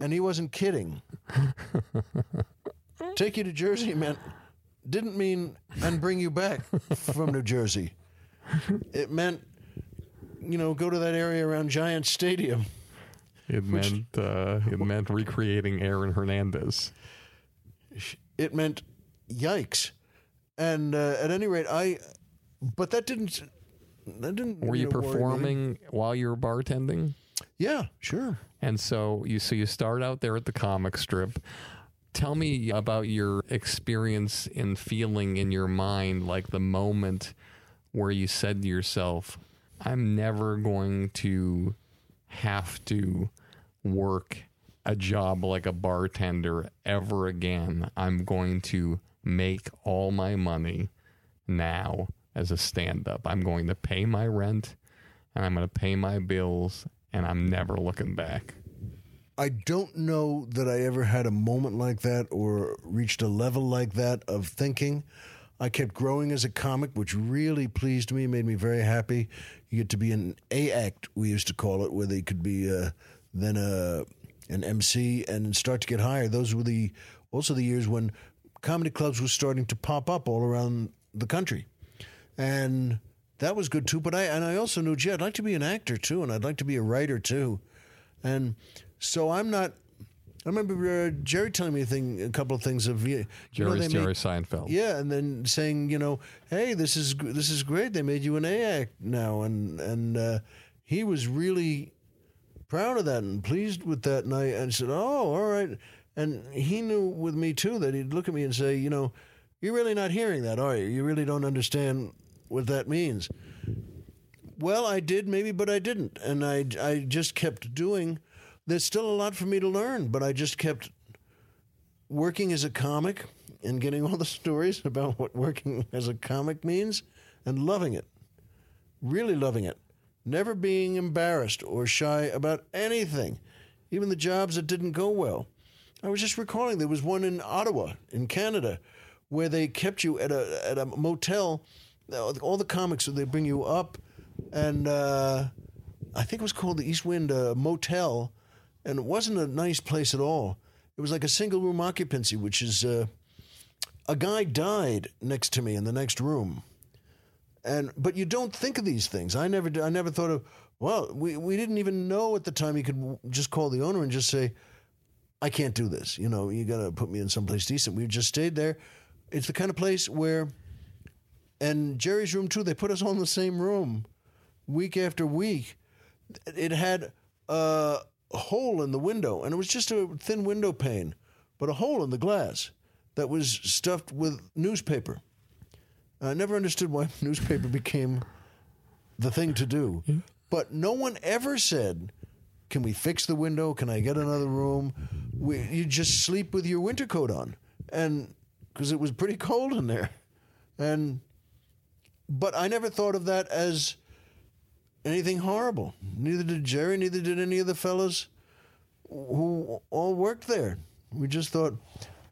And he wasn't kidding. Take you to Jersey meant... didn't mean and bring you back from New Jersey. It meant, go to that area around Giant Stadium. It meant recreating Aaron Hernandez. It meant yikes. And at any rate, but that didn't. Were you performing while you were bartending? Yeah, sure. And so you start out there at the Comic Strip. Tell me about your experience and feeling in your mind, like the moment where you said to yourself, I'm never going to have to work a job like a bartender ever again. I'm going to make all my money now as a stand-up. I'm going to pay my rent, and I'm going to pay my bills, and I'm never looking back. I don't know that I ever had a moment like that or reached a level like that of thinking. I kept growing as a comic, which really pleased me, made me very happy. You get to be an A-act, we used to call it, where they could be an MC and start to get higher. Those were also the years when comedy clubs were starting to pop up all around the country. And that was good, too. But I also knew, I'd like to be an actor, too, and I'd like to be a writer, too. And... so I'm not. I remember Jerry telling me a couple of things of Jerry Seinfeld. Yeah, and then saying, hey, this is great. They made you an A act now, and he was really proud of that and pleased with that. And I said, oh, all right. And he knew with me too that he'd look at me and say, you're really not hearing that, are you? You really don't understand what that means. Well, I did maybe, but I didn't, and I just kept doing. There's still a lot for me to learn, but I just kept working as a comic and getting all the stories about what working as a comic means and loving it, really loving it, never being embarrassed or shy about anything, even the jobs that didn't go well. I was just recalling there was one in Ottawa, in Canada, where they kept you at a motel. All the comics, they bring you up, and I think it was called the East Wind Motel. And it wasn't a nice place at all. It was like a single-room occupancy, which is... a guy died next to me in the next room. But you don't think of these things. I never thought of... well, we didn't even know at the time you could just call the owner and just say, I can't do this. You got to put me in someplace decent. We just stayed there. It's the kind of place where... and Jerry's room, too, they put us all in the same room week after week. It had... a hole in the window, and it was just a thin window pane, but a hole in the glass that was stuffed with newspaper. I never understood why newspaper became the thing to do, but no one ever said, can we fix the window? Can I get another room? You just sleep with your winter coat on, and because it was pretty cold in there. But I never thought of that as anything horrible. Neither did Jerry, neither did any of the fellas who all worked there. We just thought,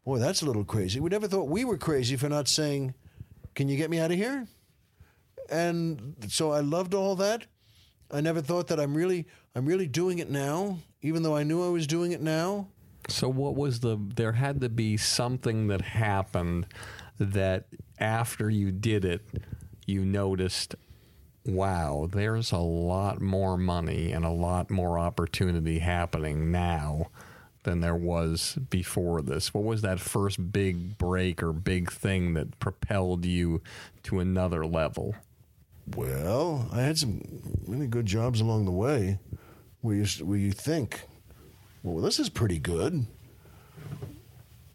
boy, that's a little crazy. We never thought we were crazy for not saying, can you get me out of here? And so I loved all that. I never thought that I'm really doing it now, even though I knew I was doing it now. So what was there had to be something that happened that after you did it, you noticed, wow, there's a lot more money and a lot more opportunity happening now than there was before this. What was that first big break or big thing that propelled you to another level? Well, I had some really good jobs along the way where you think, well, this is pretty good.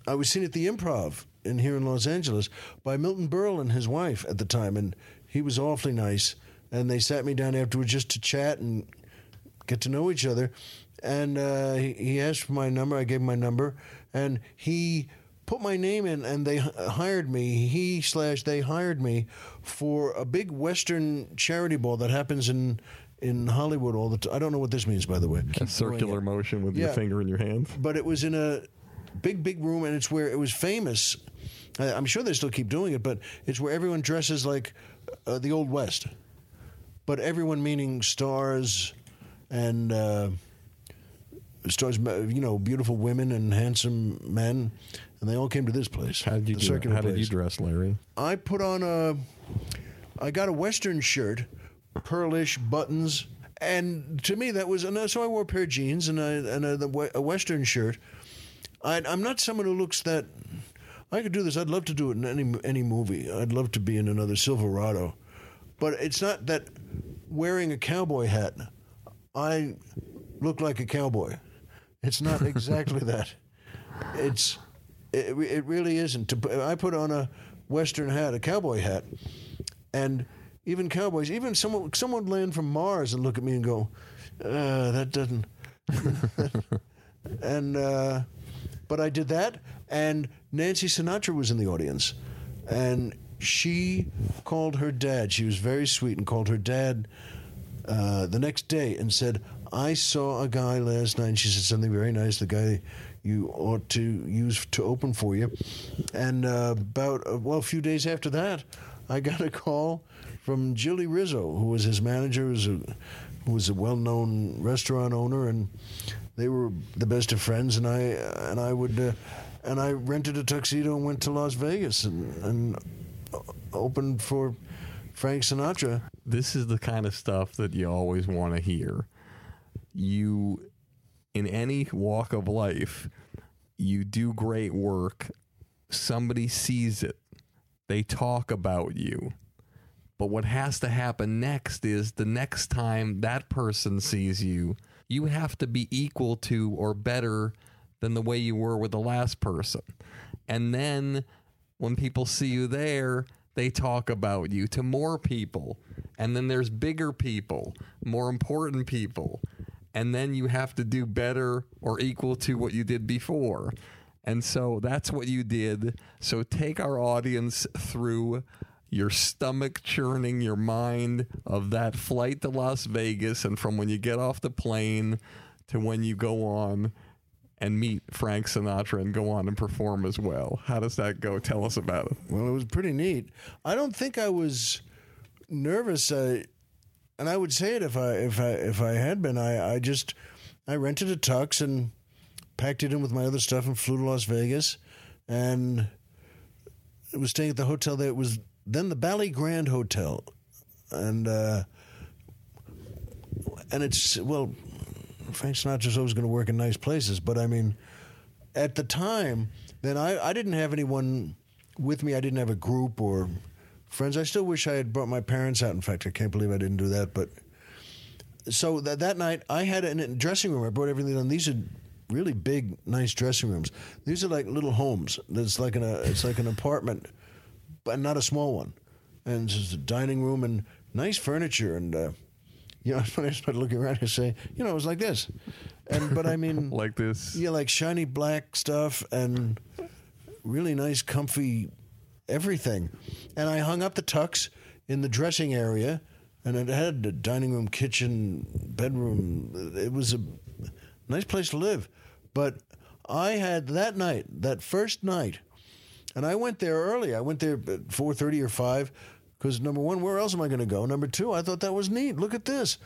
I was seen at the Improv here in Los Angeles by Milton Berle and his wife at the time, and he was awfully nice. And they sat me down afterwards just to chat and get to know each other. And he asked for my number. I gave him my number. And he put my name in, and they hired me. They hired me for a big Western charity ball that happens in Hollywood all the time. I don't know what this means, by the way. A circular motion with your finger in your hand. But it was in a big room, and it's where it was famous. I'm sure they still keep doing it, but it's where everyone dresses like the Old West. But everyone meaning stars and beautiful women and handsome men, and they all came to this place. How did you dress, Larry? I put on I got a Western shirt, pearlish buttons, and to me that was, and so I wore a pair of jeans and a Western shirt. I'm not someone who looks that. I could do this. I'd love to do it in any movie. I'd love to be in another Silverado. But it's not that wearing a cowboy hat, I look like a cowboy. It's not exactly that. It really isn't. I put on a Western hat, a cowboy hat, and even cowboys, even someone land from Mars and look at me and go, that doesn't. And but I did that, and Nancy Sinatra was in the audience, and she called her dad. She was very sweet and called her dad the next day and said, I saw a guy last night. And she said something very nice, the guy you ought to use to open for you. And a few days after that, I got a call from Jilly Rizzo, who was his manager, who was a well-known restaurant owner, and they were the best of friends. And I rented a tuxedo and went to Las Vegas and opened for Frank Sinatra. This is the kind of stuff that you always want to hear. You, in any walk of life, you do great work. Somebody sees it. They talk about you. But what has to happen next is the next time that person sees you, you have to be equal to or better than the way you were with the last person. And then when people see you there, they talk about you to more people. And then there's bigger people, more important people. And then you have to do better or equal to what you did before. And so that's what you did. So take our audience through your stomach churning, your mind of that flight to Las Vegas, and from when you get off the plane to when you go on and meet Frank Sinatra and go on and perform as well. How does that go? Tell us about it. Well, it was pretty neat. I don't think I was nervous, and I would say it if I had been. I rented a tux and packed it in with my other stuff and flew to Las Vegas, and I was staying at the hotel that was then the Ballygrand Hotel, and it's, well, Frank Sinatra's always going to work in nice places, but I mean, at the time, then I didn't have anyone with me. I didn't have a group or friends. I still wish I had brought my parents out. In fact, I can't believe I didn't do that. But so that night, I had a dressing room. I brought everything down. These are really big, nice dressing rooms. These are like little homes. It's like an apartment, but not a small one. And this is a dining room and nice furniture and. You know, when I started looking around and saying, you know, it was like this. But I mean... like this? Yeah, like shiny black stuff and really nice, comfy everything. And I hung up the tux in the dressing area, and it had a dining room, kitchen, bedroom. It was a nice place to live. But I had that first night, and I went there early. I went there at 4:30 or 5, Because number one, where else am I going to go? Number two, I thought that was neat. Look at this.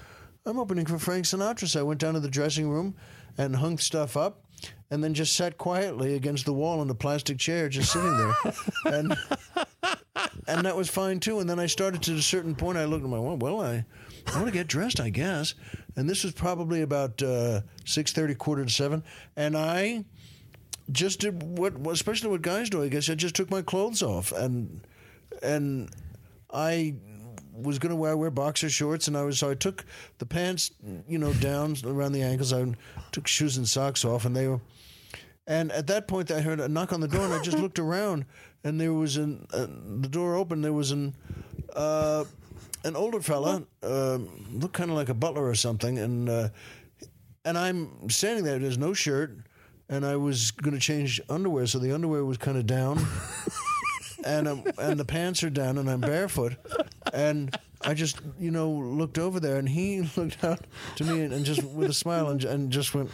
I'm opening for Frank Sinatra. So I went down to the dressing room and hung stuff up and then just sat quietly against the wall in a plastic chair, just sitting there. And that was fine, too. And then I started to a certain point. I looked at my wife. Well, I want to get dressed, I guess. And this was probably about 6:30, 6:45. And I just did especially what guys do, I guess. I just took my clothes off. And I was going to wear boxer shorts. And so I took the pants, down around the ankles. I took shoes and socks off. And they were... And at that point, I heard a knock on the door, and I just looked around, and there was the door opened. There was an older fella, looked kind of like a butler or something, and I'm standing there. There's no shirt, and I was going to change underwear, so the underwear was kind of down, and the pants are down, and I'm barefoot, and I just looked over there, and he looked out to me and just with a smile and just went.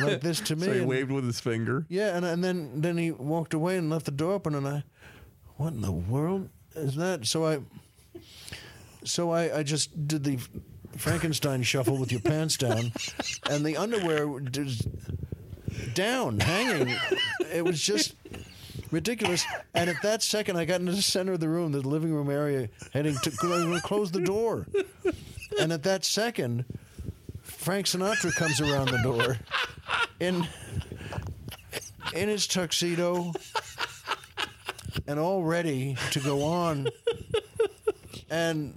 Like this to me. So he waved with his finger. Yeah, and then he walked away and left the door open, and I, what in the world is that? So I just did the Frankenstein shuffle with your pants down, and the underwear was down, hanging. It was just ridiculous. And at that second, I got into the center of the room, the living room area, heading to close the door. And at that second... Frank Sinatra comes around the door in his tuxedo and all ready to go on. And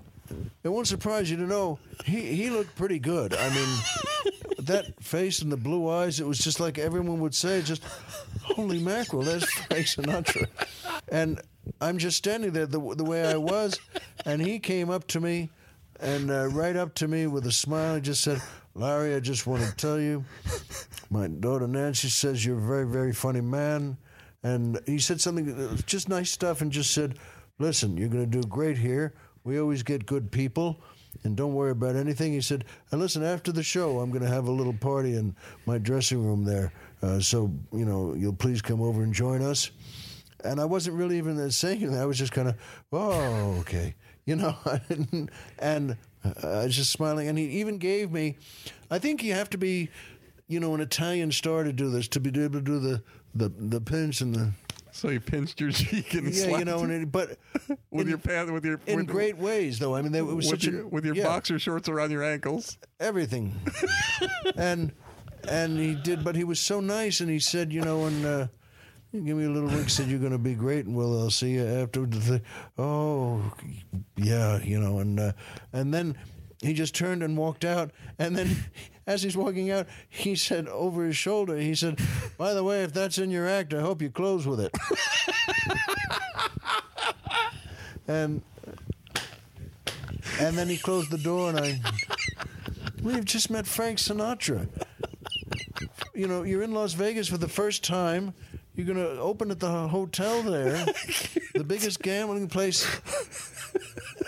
it won't surprise you to know he looked pretty good. I mean, that face and the blue eyes, it was just like everyone would say, just, holy mackerel, that's Frank Sinatra. And I'm just standing there the way I was, and he came up to me and right up to me with a smile. He just said, Larry, I just want to tell you, my daughter Nancy says you're a very, very funny man. And he said something, just nice stuff, and just said, listen, you're going to do great here. We always get good people, and don't worry about anything. He said, and listen, after the show, I'm going to have a little party in my dressing room there. So, you'll please come over and join us. And I wasn't really even saying anything. I was just kind of, oh, okay. I didn't, and I was just smiling. And he even gave me, I think you have to be, an Italian star to do this, to be able to do the pinch and the. So he pinched your cheek and slapped. Yeah, but with your pants, with your in great ways though. I mean, it was such with your boxer shorts around your ankles, everything, and he did. But he was so nice, and he said, he gave me a little wink, said, you're going to be great, and I'll see you after the thing. Oh, yeah, and then he just turned and walked out. And then as he's walking out, he said over his shoulder, he said, by the way, if that's in your act, I hope you close with it. And then he closed the door, and we've just met Frank Sinatra. You're in Las Vegas for the first time. You're going to open at the hotel there, the biggest gambling place.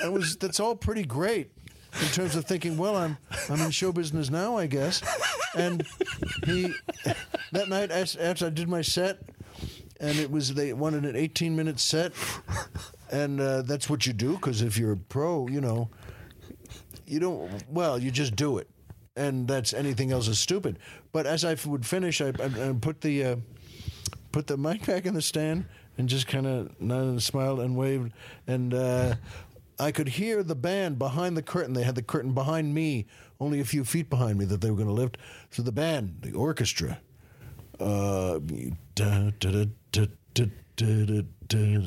That's all pretty great in terms of thinking, well, I'm in show business now, I guess. And that night after I did my set, and they wanted an 18-minute set, and that's what you do, because if you're a pro, you don't, well, you just do it, and that's anything else is stupid. But as I would finish, I put the mic back in the stand and just kind of nodded and smiled and waved. And I could hear the band behind the curtain. They had the curtain behind me, only a few feet behind me that they were going to lift. So the band, the orchestra,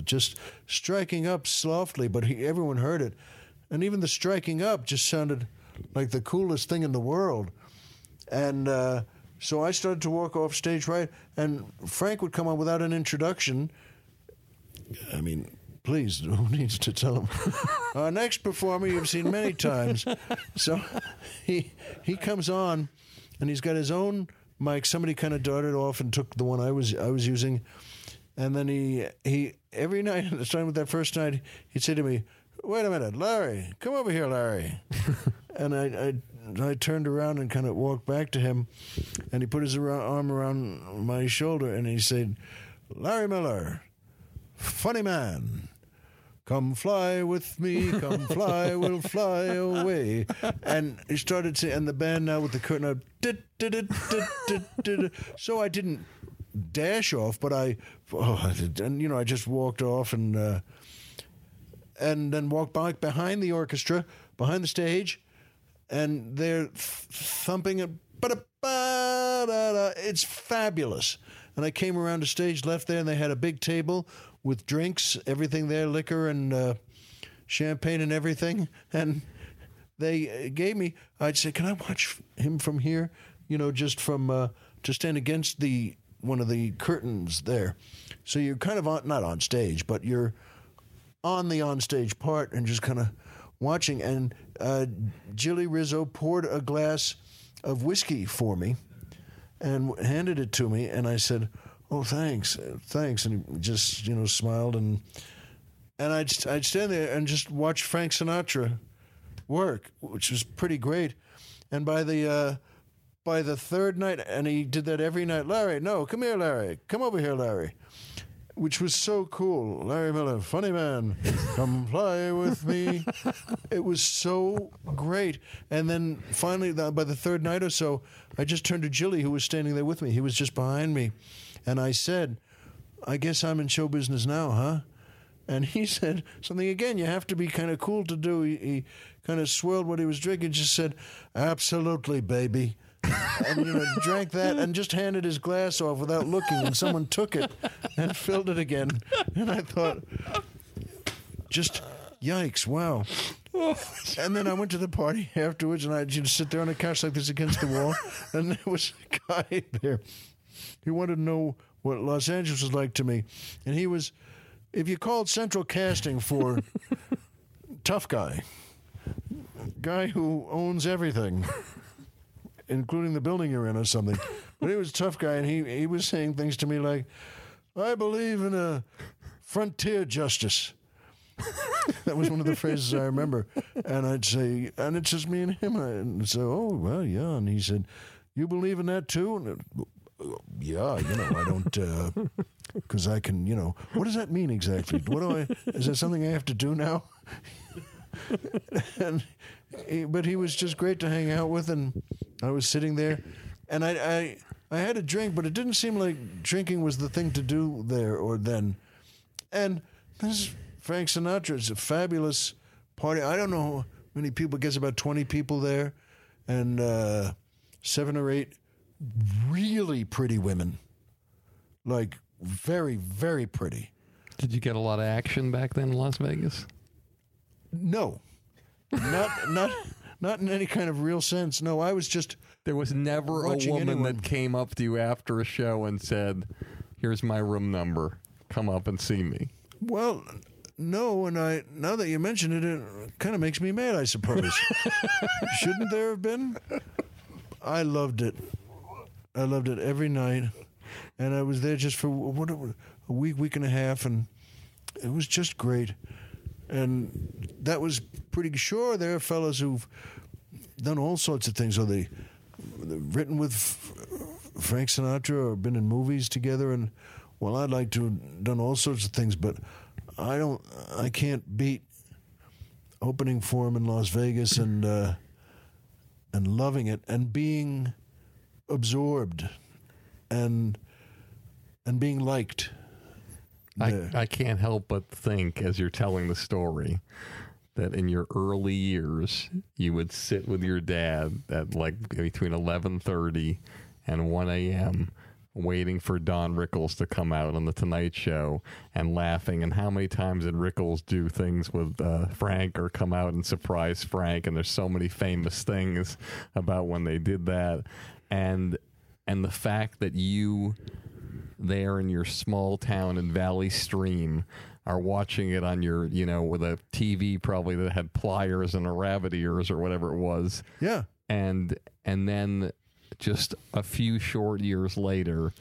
just striking up softly, but everyone heard it. And even the striking up just sounded like the coolest thing in the world. And... so I started to walk off stage right, and Frank would come on without an introduction. I mean, please, who needs to tell him? Our next performer you've seen many times. So he comes on, and he's got his own mic. Somebody kind of darted off and took the one I was using. And then he every night, starting with that first night, he'd say to me, wait a minute, Larry, come over here, Larry. And I turned around and kind of walked back to him, and he put his arm around my shoulder, and he said, Larry Miller, funny man, Come fly with me, come fly, we'll fly away. And he started to, and the band now with the curtain up, did, did, did, did. So I didn't dash off, but I just walked off and then walked back behind the orchestra, behind the stage, and they're thumping it. It's fabulous. And I came around the stage, left there, and they had a big table with drinks, everything there, liquor and champagne and everything. And they gave me, I'd say, can I watch him from here? You know, just from, to stand against the one of the curtains there. So you're kind of on, not on stage, but you're on the onstage part and just kind of watching. And Jilly Rizzo poured a glass of whiskey for me and handed it to me, and I said, oh, thanks, and he just, you know, smiled, and I'd stand there and just watch Frank Sinatra work, which was pretty great. And by the third night, and he did that every night, Larry, no, come here, Larry, come over here, Larry, which was so cool. Larry Miller, funny man, come fly with me. It was so great. And then finally, by the third night or so, I just turned to Jilly, who was standing there with me. He was just behind me. And I said, I guess I'm in show business now, huh? And he said something again, you have to be kind of cool to do. He kind of swirled what he was drinking, just said, absolutely, baby. And, you know, drank that and just handed his glass off without looking, and someone took it and filled it again. And I thought, just yikes, wow. And then I went to the party afterwards, and I just sit there on a couch like this against the wall, and there was a guy there. He wanted to know what Los Angeles was like to me. And he was, if you called Central Casting for tough guy who owns everything, including the building you're in or something. But he was a tough guy, and he was saying things to me like, I believe in a frontier justice. That was one of the phrases I remember. And I'd say, and it's just me and him. And I'd say, oh, well, yeah. And he said, you believe in that too? And yeah, you know, I don't, because I can, you know, what does that mean exactly? Is there something I have to do now? But he was just great to hang out with, and I was sitting there, and I had a drink, but it didn't seem like drinking was the thing to do there or then. And this is Frank Sinatra. It's a fabulous party. I don't know how many people. I guess about 20 people there, and 7 or 8 really pretty women, like very, very pretty. Did you get a lot of action back then in Las Vegas? No. Not in any kind of real sense. No, I was just... There was never a woman that came up to you after a show and said, here's my room number. Come up and see me. Well, no, and now that you mention it, it kind of makes me mad, I suppose. Shouldn't there have been? I loved it. I loved it every night. And I was there just for a week, week and a half, and it was just great. And that was pretty sure there are fellas who've done all sorts of things. Or they've written with Frank Sinatra or been in movies together. And, well, I'd like to have done all sorts of things, but I can't beat opening for him in Las Vegas and loving it and being absorbed and being liked. I can't help but think, as you're telling the story, that in your early years, you would sit with your dad at like between 11:30 and 1 a.m., waiting for Don Rickles to come out on The Tonight Show and laughing. And how many times did Rickles do things with Frank or come out and surprise Frank? And there's so many famous things about when they did that. And the fact that you... there in your small town in Valley Stream are watching it on your, you know, with a TV probably that had pliers and a rabbit ears or whatever it was. Yeah. And then just a few short years later,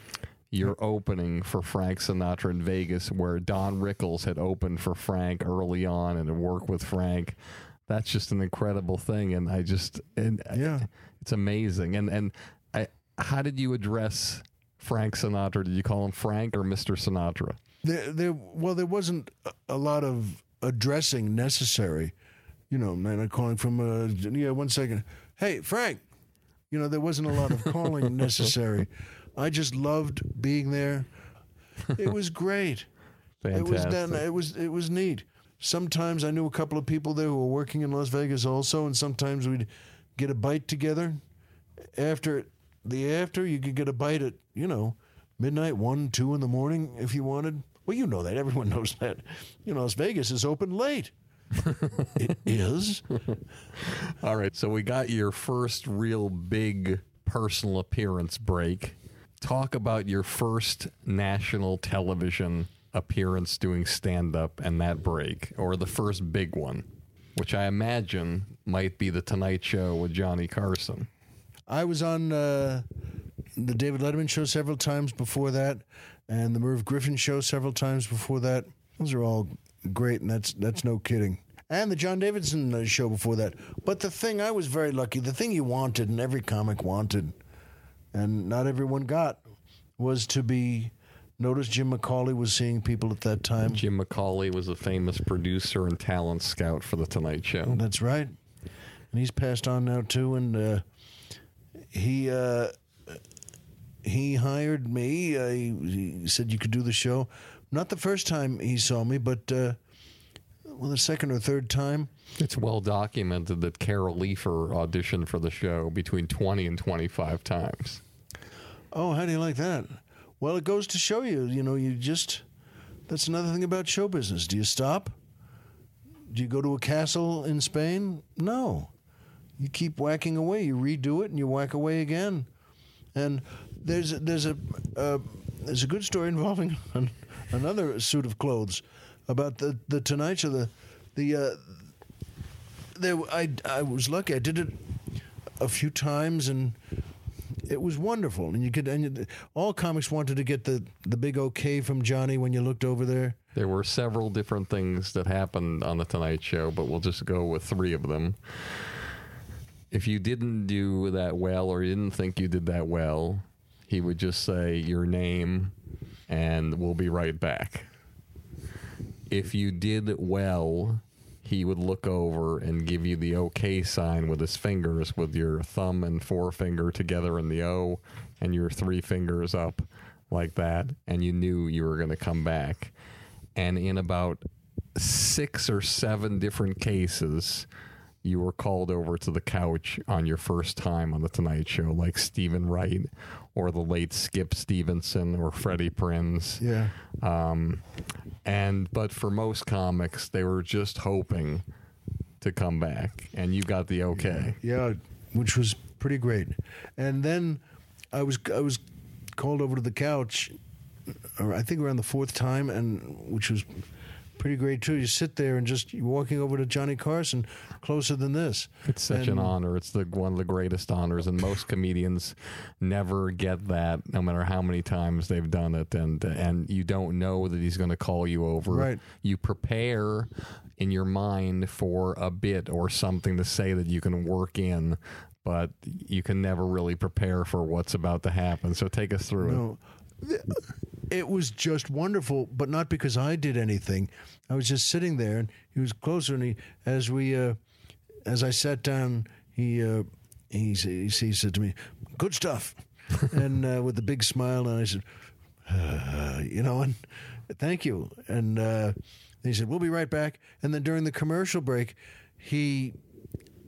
you're opening for Frank Sinatra in Vegas, where Don Rickles had opened for Frank early on and had worked with Frank. That's just an incredible thing. And I just, it's amazing. And how did you address Frank Sinatra? Did you call him Frank or Mr. Sinatra? There wasn't a lot of addressing necessary. You know, man, I'm calling from, yeah, 1 second. Hey, Frank. You know, there wasn't a lot of calling necessary. I just loved being there. It was great. Fantastic. It was neat. Sometimes I knew a couple of people there who were working in Las Vegas also, and sometimes we'd get a bite together. After you could get a bite at, you know, midnight, 1, 2 in the morning if you wanted. Well, you know that. Everyone knows that. You know, Las Vegas is open late. It is. All right, so we got your first real big personal appearance break. Talk about your first national television appearance doing stand-up and that break, or the first big one, which I imagine might be The Tonight Show with Johnny Carson. I was on the David Letterman Show several times before that, and the Merv Griffin Show several times before that. Those are all great, and that's no kidding. And the John Davidson Show before that. But the thing, I was very lucky, the thing you wanted and every comic wanted, and not everyone got, was to be noticed. Jim McCauley was seeing people at that time. Jim McCauley was a famous producer and talent scout for The Tonight Show. That's right. And he's passed on now, too, and he hired me. He said, you could do the show. Not the first time he saw me, but the second or third time. It's well documented that Carol Leifer auditioned for the show between 20 and 25 times. Oh, how do you like that? Well, it goes to show you, you know, you just, that's another thing about show business. Do you stop? Do you go to a castle in Spain? No. You keep whacking away. You redo it and you whack away again. And there's a good story involving another suit of clothes about the Tonight Show. I was lucky. I did it a few times, and it was wonderful. And all comics wanted to get the big okay from Johnny when you looked over there. There were several different things that happened on the Tonight Show, but we'll just go with three of them. If you didn't do that well, or you didn't think you did that well, he would just say your name and we'll be right back. If you did well, he would look over and give you the okay sign with his fingers, with your thumb and forefinger together in the O and your three fingers up like that, and you knew you were going to come back. And in about 6 or 7 different cases, you were called over to the couch on your first time on The Tonight Show, like Stephen Wright or the late Skip Stevenson or Freddie Prinze. Yeah. But for most comics, they were just hoping to come back, and you got the okay. Yeah, which was pretty great. And then I was called over to the couch, I think around the 4th time, and which was pretty great, too. You sit there and just you're walking over to Johnny Carson, closer than this. It's such an honor. It's one of the greatest honors, and most comedians never get that, no matter how many times they've done it, and you don't know that he's going to call you over. Right. You prepare in your mind for a bit or something to say that you can work in, but you can never really prepare for what's about to happen. So take us through it. It was just wonderful, but not because I did anything. I was just sitting there, and he was closer. And as I sat down, he said to me, "Good stuff," and with a big smile. And I said, and thank you. And he said, "We'll be right back." And then during the commercial break, he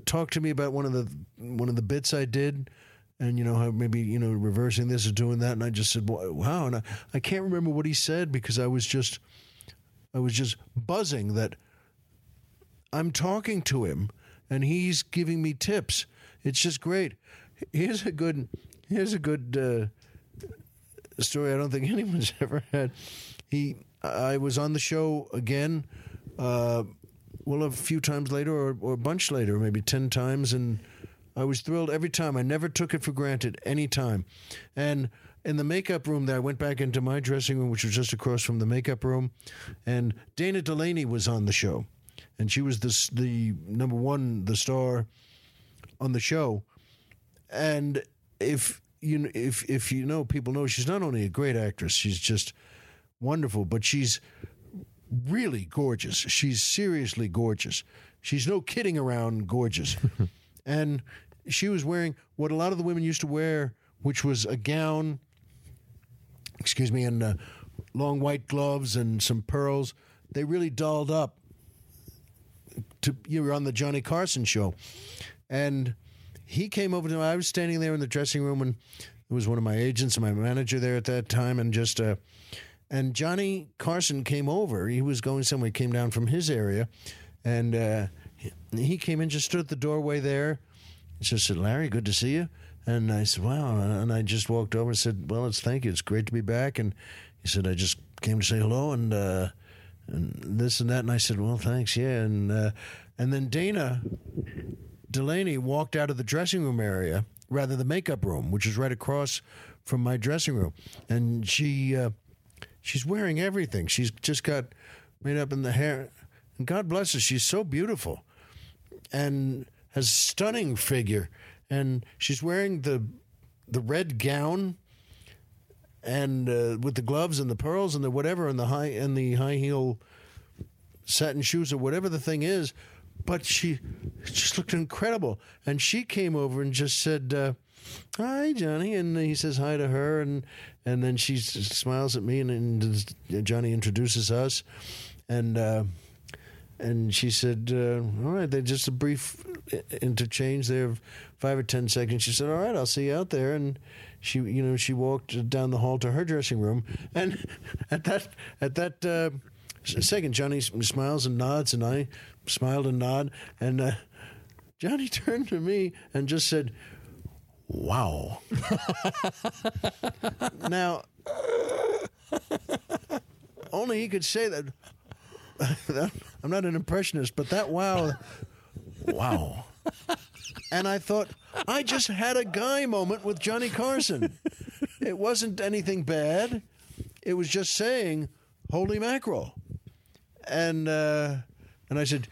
talked to me about one of the bits I did. And, you know, how maybe, you know, reversing this or doing that. And I just said, wow. And I can't remember what he said because I was just buzzing that I'm talking to him and he's giving me tips. It's just great. Here's a good story I don't think anyone's ever had. I was on the show again, a few times later or a bunch later, maybe 10 times, and I was thrilled every time. I never took it for granted any time. And in the makeup room there, I went back into my dressing room, which was just across from the makeup room, and Dana Delaney was on the show. And she was the number one, the star on the show. And if you know, people know she's not only a great actress, she's just wonderful, but she's really gorgeous. She's seriously gorgeous. She's no kidding around gorgeous. And she was wearing what a lot of the women used to wear, which was a gown, excuse me, and long white gloves and some pearls. They really dolled up. You were on the Johnny Carson show. And he came over to me. I was standing there in the dressing room, and it was one of my agents and my manager there at that time, and just... and Johnny Carson came over. He was going somewhere. He came down from his area, and he came in, just stood at the doorway there. He just said, "Larry, good to see you." And I said, "Wow." And I just walked over and said, "Well, it's thank you. It's great to be back." And he said, "I just came to say hello and this and that." And I said, "Well, thanks, yeah." And then Dana Delaney walked out of the dressing room area, rather the makeup room, which is right across from my dressing room, and she. She's wearing everything. She's just got made up in the hair. And God bless her, she's so beautiful and has a stunning figure. And she's wearing the red gown and with the gloves and the pearls and the whatever and the high heel satin shoes or whatever the thing is. But she just looked incredible. And she came over and just said... "Hi, Johnny," and he says hi to her, and then she smiles at me, and Johnny introduces us, and she said, "All right," they just a brief interchange there of 5 or 10 seconds. She said, "All right, I'll see you out there," and she, you know, she walked down the hall to her dressing room, and at that second, Johnny smiles and nods, and I smiled and nod, and Johnny turned to me and just said, "Wow." Now, only he could say that. I'm not an impressionist, but that wow. And I thought, I just had a guy moment with Johnny Carson. It wasn't anything bad. It was just saying, "Holy mackerel." And I said,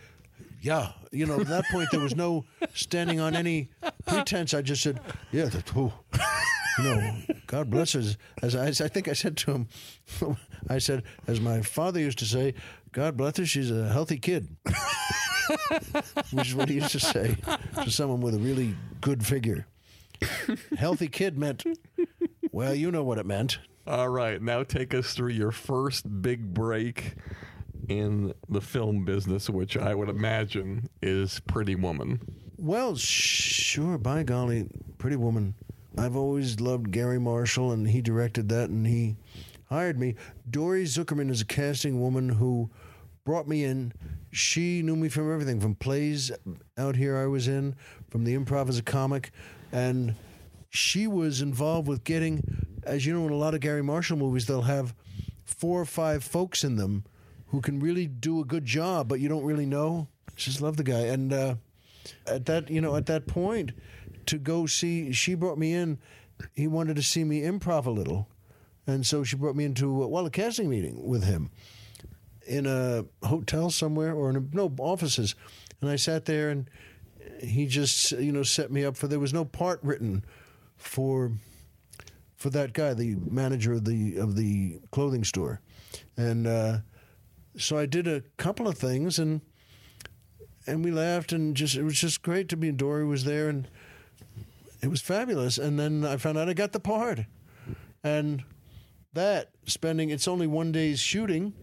"Yeah." You know, at that point, there was no standing on any pretense. I just said, "Yeah, you know, God bless her." As I think I said to him, I said, as my father used to say, "God bless her, she's a healthy kid." Which is what he used to say to someone with a really good figure. Healthy kid meant, well, you know what it meant. All right, now take us through your first big break in the film business, which I would imagine is Pretty Woman. Well, sure, by golly, Pretty Woman. I've always loved Garry Marshall, and he directed that, and he hired me. Dory Zuckerman is a casting woman who brought me in. She knew me from everything, from plays out here I was in, from The Improv as a comic, and she was involved with getting, as you know, in a lot of Garry Marshall movies, they'll have 4 or 5 folks in them who can really do a good job, but you don't really know. Just love the guy. And at that point, to go see, she brought me in. He wanted to see me improv a little, and so she brought me into a casting meeting with him in a hotel somewhere or offices. And I sat there, and he just set me up for. There was no part written for that guy, the manager of the clothing store, and. So I did a couple of things, and we laughed, and just it was just great to be. And Dory was there, and it was fabulous. And then I found out I got the part, and that it's only one day's shooting,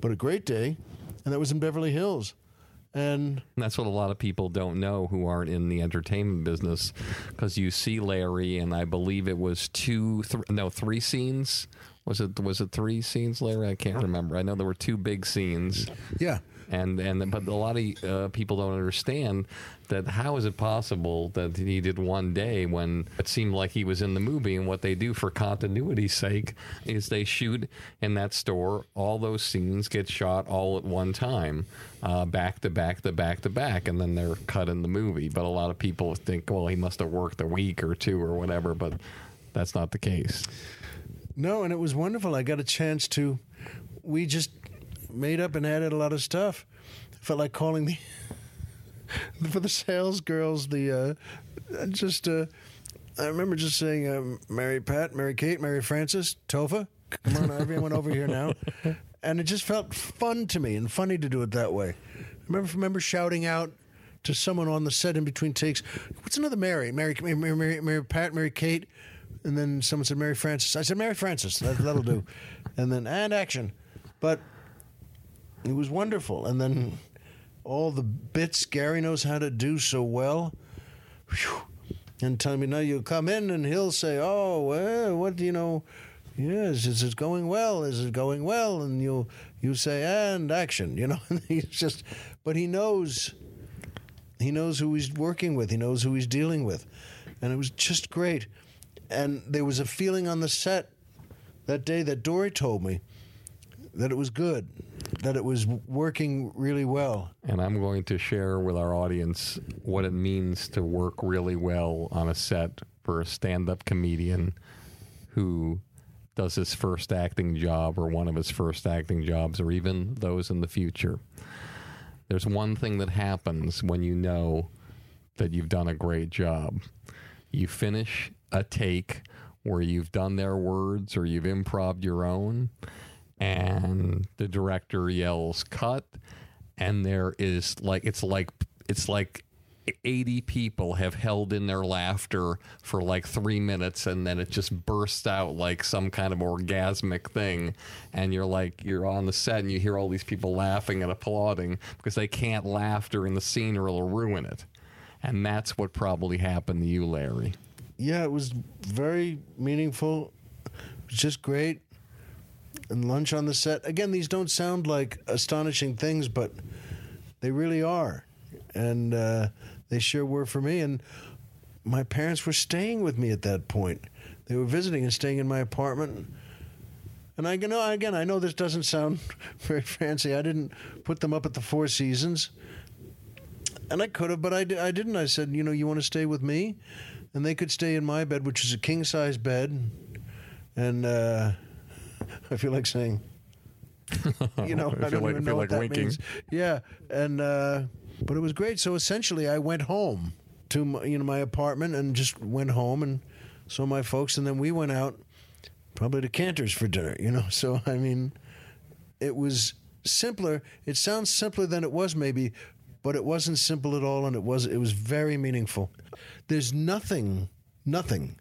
but a great day, and that was in Beverly Hills. And that's what a lot of people don't know who aren't in the entertainment business, because you see Larry, and I believe it was 3 scenes. Was it 3 scenes, Larry? I can't remember. I know there were 2 big scenes. Yeah. But a lot of people don't understand that how is it possible that he did one day when it seemed like he was in the movie, and what they do for continuity's sake is they shoot in that store. All those scenes get shot all at one time, back to back to back to back, and then they're cut in the movie. But a lot of people think, well, he must have worked a week or 2 or whatever, but that's not the case. No, and it was wonderful. I got a chance to... We just made up and added a lot of stuff. I felt like calling for the sales girls, I remember just saying, Mary Pat, Mary Kate, Mary Frances, Tova, come on, everyone over here now. And it just felt fun to me and funny to do it that way. I remember shouting out to someone on the set in between takes, what's another Mary? Mary Pat, Mary Kate. And then someone said Mary Frances. I said Mary Frances. That'll do. And then, and action. But it was wonderful. And then all the bits Gary knows how to do so well. Whew. And tell me, now you'll come in and he'll say, oh, well, what do you know? Yes, is it going well? Is it going well? And you say, and action, you know. He's just, but he knows who he's working with. He knows who he's dealing with. And it was just great. And there was a feeling on the set that day that Dory told me that it was good, that it was working really well. And I'm going to share with our audience what it means to work really well on a set for a stand-up comedian who does his first acting job or one of his first acting jobs or even those in the future. There's one thing that happens when you know that you've done a great job. You finish a take where you've done their words or you've improv'd your own, and the director yells cut, and there is it's like 80 people have held in their laughter for like 3 minutes, and then it just bursts out like some kind of orgasmic thing, and you're on the set and you hear all these people laughing and applauding because they can't laugh during the scene or it'll ruin it. And that's what probably happened to you, Larry. Yeah, it was very meaningful. It was just great. And lunch on the set. Again, these don't sound like astonishing things, but they really are. And they sure were for me. And my parents were staying with me at that point. They were visiting and staying in my apartment. And I know this doesn't sound very fancy. I didn't put them up at the Four Seasons. And I could have, but I didn't. I said, you want to stay with me? And they could stay in my bed, which is a king-size bed. And I feel like saying, I don't even know what that means. Yeah, and but it was great. So essentially, I went home to my apartment and just went home and saw my folks, and then we went out probably to Cantor's for dinner. So I mean, it was simpler. It sounds simpler than it was maybe, but it wasn't simple at all, and it was very meaningful. There's nothing.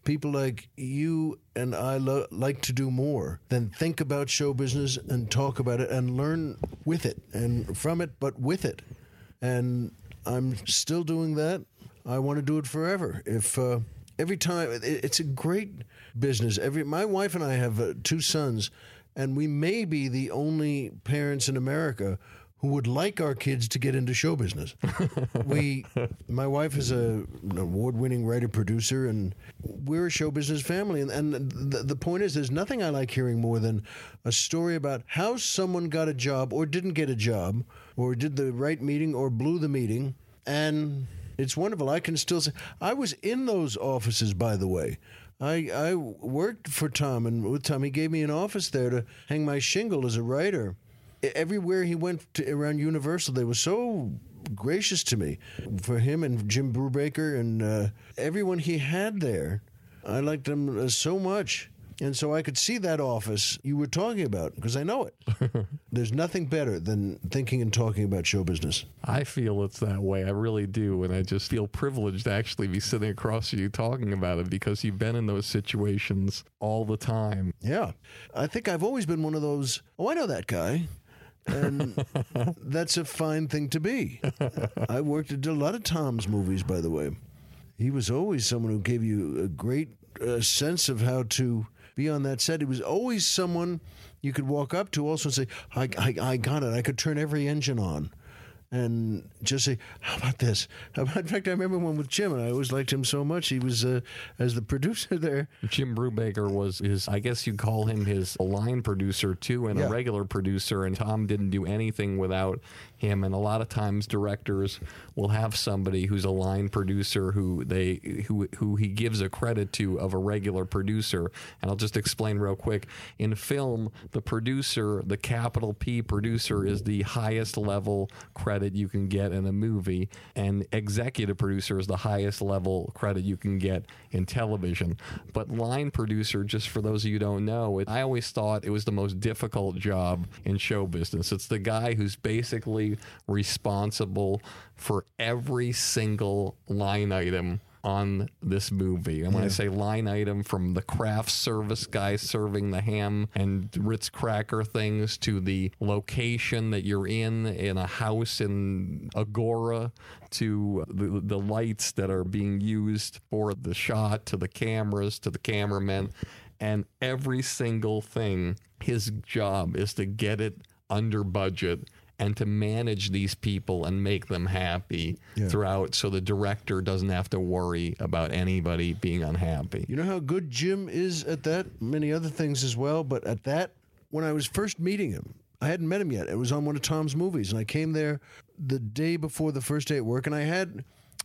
People like you and I like to do more than think about show business and talk about it and learn with it and from it, but with it. And I'm still doing that. I want to do it forever. If every time, it's a great business. My wife and I have two sons, and we may be the only parents in America who would like our kids to get into show business. My wife is an award-winning writer-producer, and we're a show business family. And the point is, there's nothing I like hearing more than a story about how someone got a job or didn't get a job or did the right meeting or blew the meeting. And it's wonderful. I can still say, I was in those offices, by the way. I worked for Tom, and with Tom, he gave me an office there to hang my shingle as a writer. Everywhere he went around Universal, they were so gracious to me. For him and Jim Brubaker and everyone he had there, I liked them so much. And so I could see that office you were talking about, because I know it. There's nothing better than thinking and talking about show business. I feel it's that way. I really do. And I just feel privileged to actually be sitting across from you talking about it, because you've been in those situations all the time. Yeah. I think I've always been one of those, oh, I know that guy. And that's a fine thing to be. I worked at a lot of Tom's movies, by the way. He was always someone who gave you a great sense of how to be on that set. He was always someone you could walk up to also and say, I got it. I could turn every engine on. And just say, how about this? In fact, I remember one with Jim, and I always liked him so much. He was, as the producer there. Jim Brubaker was his, I guess you'd call him his line producer, too, and a regular producer. And Tom didn't do anything without him. And a lot of times directors will have somebody who's a line producer who he gives a credit to of a regular producer. And I'll just explain real quick. In film, the producer, the capital P producer, is the highest level credit you can get in a movie, and executive producer is the highest level credit you can get in television. But line producer, just for those of you who don't know, I always thought it was the most difficult job in show business. It's the guy who's basically responsible for every single line item on this movie. And when I say line item, from the craft service guy serving the ham and Ritz cracker things to the location that you're in a house in Agora, to the lights that are being used for the shot, to the cameras, to the cameramen, and every single thing. His job is to get it under budget and to manage these people and make them happy throughout, so the director doesn't have to worry about anybody being unhappy. You know how good Jim is at that? Many other things as well, but at that, when I was first meeting him, I hadn't met him yet. It was on one of Tom's movies, and I came there the day before the first day at work, and I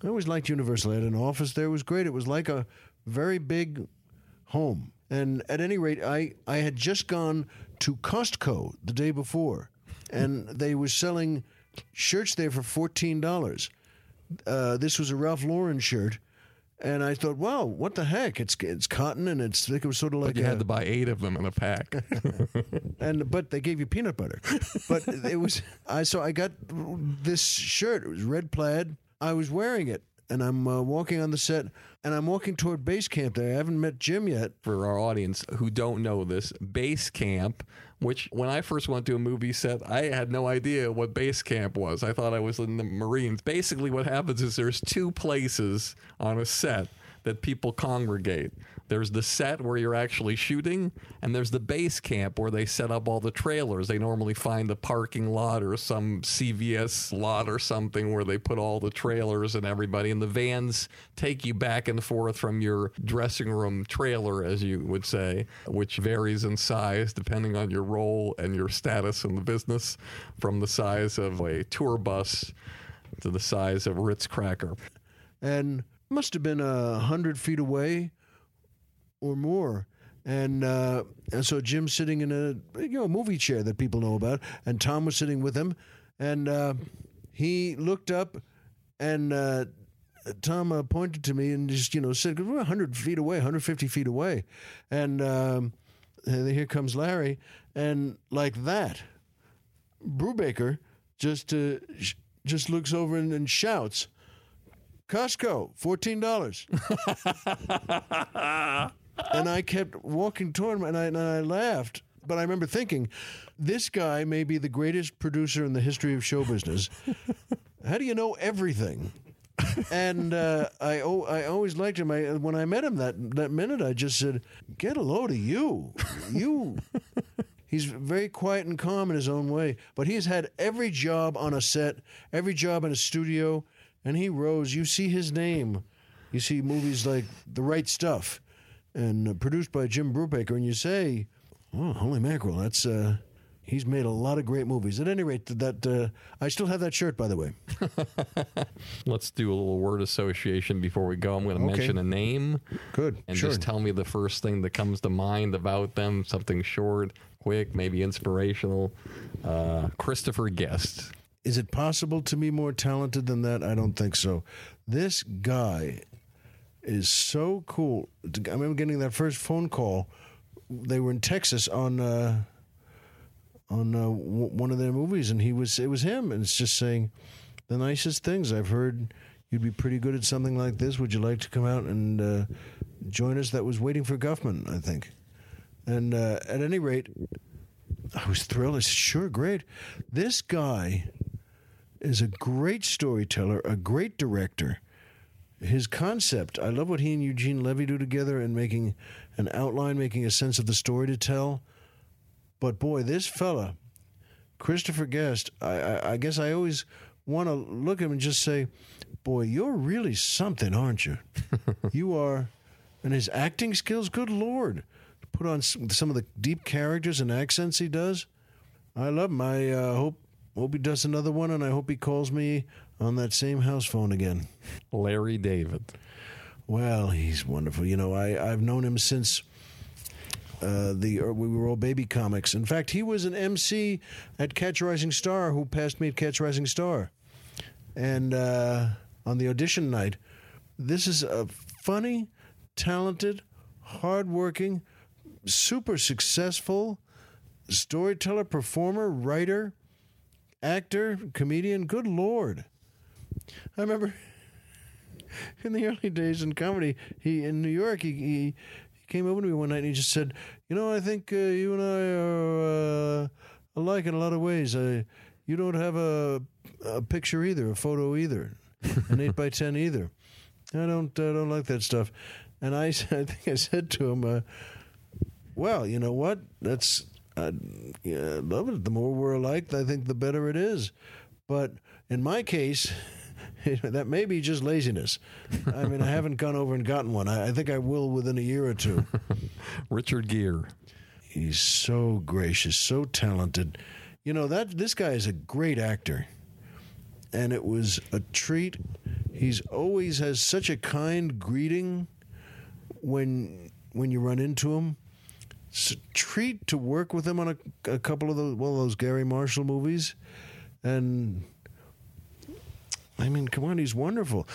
always liked Universal. I had an office there. It was great. It was like a very big home. And at any rate, I had just gone to Costco the day before, and they were selling shirts there for $14. This was a Ralph Lauren shirt, and I thought, wow, what the heck? It's cotton, and it's thick. It was sort of like, but you had to buy 8 of them in a pack. But they gave you peanut butter. But it was so I got this shirt. It was red plaid. I was wearing it, and I'm walking on the set, and I'm walking toward base camp there. I haven't met Jim yet. For our audience who don't know this, base camp, which when I first went to a movie set, I had no idea what base camp was. I thought I was in the Marines. Basically what happens is there's 2 places on a set that people congregate. There's the set where you're actually shooting, and there's the base camp where they set up all the trailers. They normally find the parking lot or some CVS lot or something where they put all the trailers and everybody, and the vans take you back and forth from your dressing room trailer, as you would say, which varies in size depending on your role and your status in the business, from the size of a tour bus to the size of Ritz cracker. And must have been 100 feet away or more, and so Jim's sitting in a movie chair that people know about, and Tom was sitting with him, and he looked up, and Tom pointed to me and just said, "We're 100 feet away, 150 feet away," and here comes Larry, and like that, Brubaker just looks over and shouts, "Costco, $14. And I kept walking toward him, and I laughed. But I remember thinking, this guy may be the greatest producer in the history of show business. How do you know everything? And I always liked him. When I met him that minute, I just said, get a load of you. You. He's very quiet and calm in his own way. But he's had every job on a set, every job in a studio. And he rose. You see his name. You see movies like The Right Stuff, and produced by Jim Brubaker, and you say, "Oh, holy mackerel! That's he's made a lot of great movies." At any rate, that I still have that shirt, by the way. Let's do a little word association before we go. I'm going to mention a name. Good. And just tell me the first thing that comes to mind about them. Something short, quick, maybe inspirational. Christopher Guest. Is it possible to be more talented than that? I don't think so. This guy is so cool. I remember getting that first phone call. They were in Texas on one of their movies, and it was him, and it's just saying the nicest things. I've heard you'd be pretty good at something like this. Would you like to come out and join us? That was Waiting for Guffman, I think. And at any rate, I was thrilled. I said, sure, great. This guy is a great storyteller, a great director. His concept, I love what he and Eugene Levy do together in making an outline, making a sense of the story to tell. But boy, this fella, Christopher Guest, I guess I always want to look at him and just say, boy, you're really something, aren't you? You are. And his acting skills, good Lord. Put on some of the deep characters and accents he does. I love him. I hope hope he does another one, and I hope he calls me on that same house phone again. Larry David. Well, he's wonderful. You know, I've known him since we were all baby comics. In fact, he was an MC at Catch Rising Star who passed me at Catch Rising Star. And on the audition night, this is a funny, talented, hardworking, super successful storyteller, performer, writer, actor, comedian. Good Lord. I remember in the early days in comedy, in New York, he came over to me one night and he just said, you know, I think you and I are alike in a lot of ways. You don't have a picture either, a photo either, an 8x10 either. I don't like that stuff. And I think I said to him, well, you know what? That's... I love it. The more we're alike, I think the better it is. But in my case, that may be just laziness. I mean, I haven't gone over and gotten one. I think I will within a year or two. Richard Gere. He's so gracious, so talented. You know, this guy is a great actor. And it was a treat. He's always has such a kind greeting when you run into him. It's a treat to work with him on a couple of those Garry Marshall movies. And, I mean, come on, he's wonderful.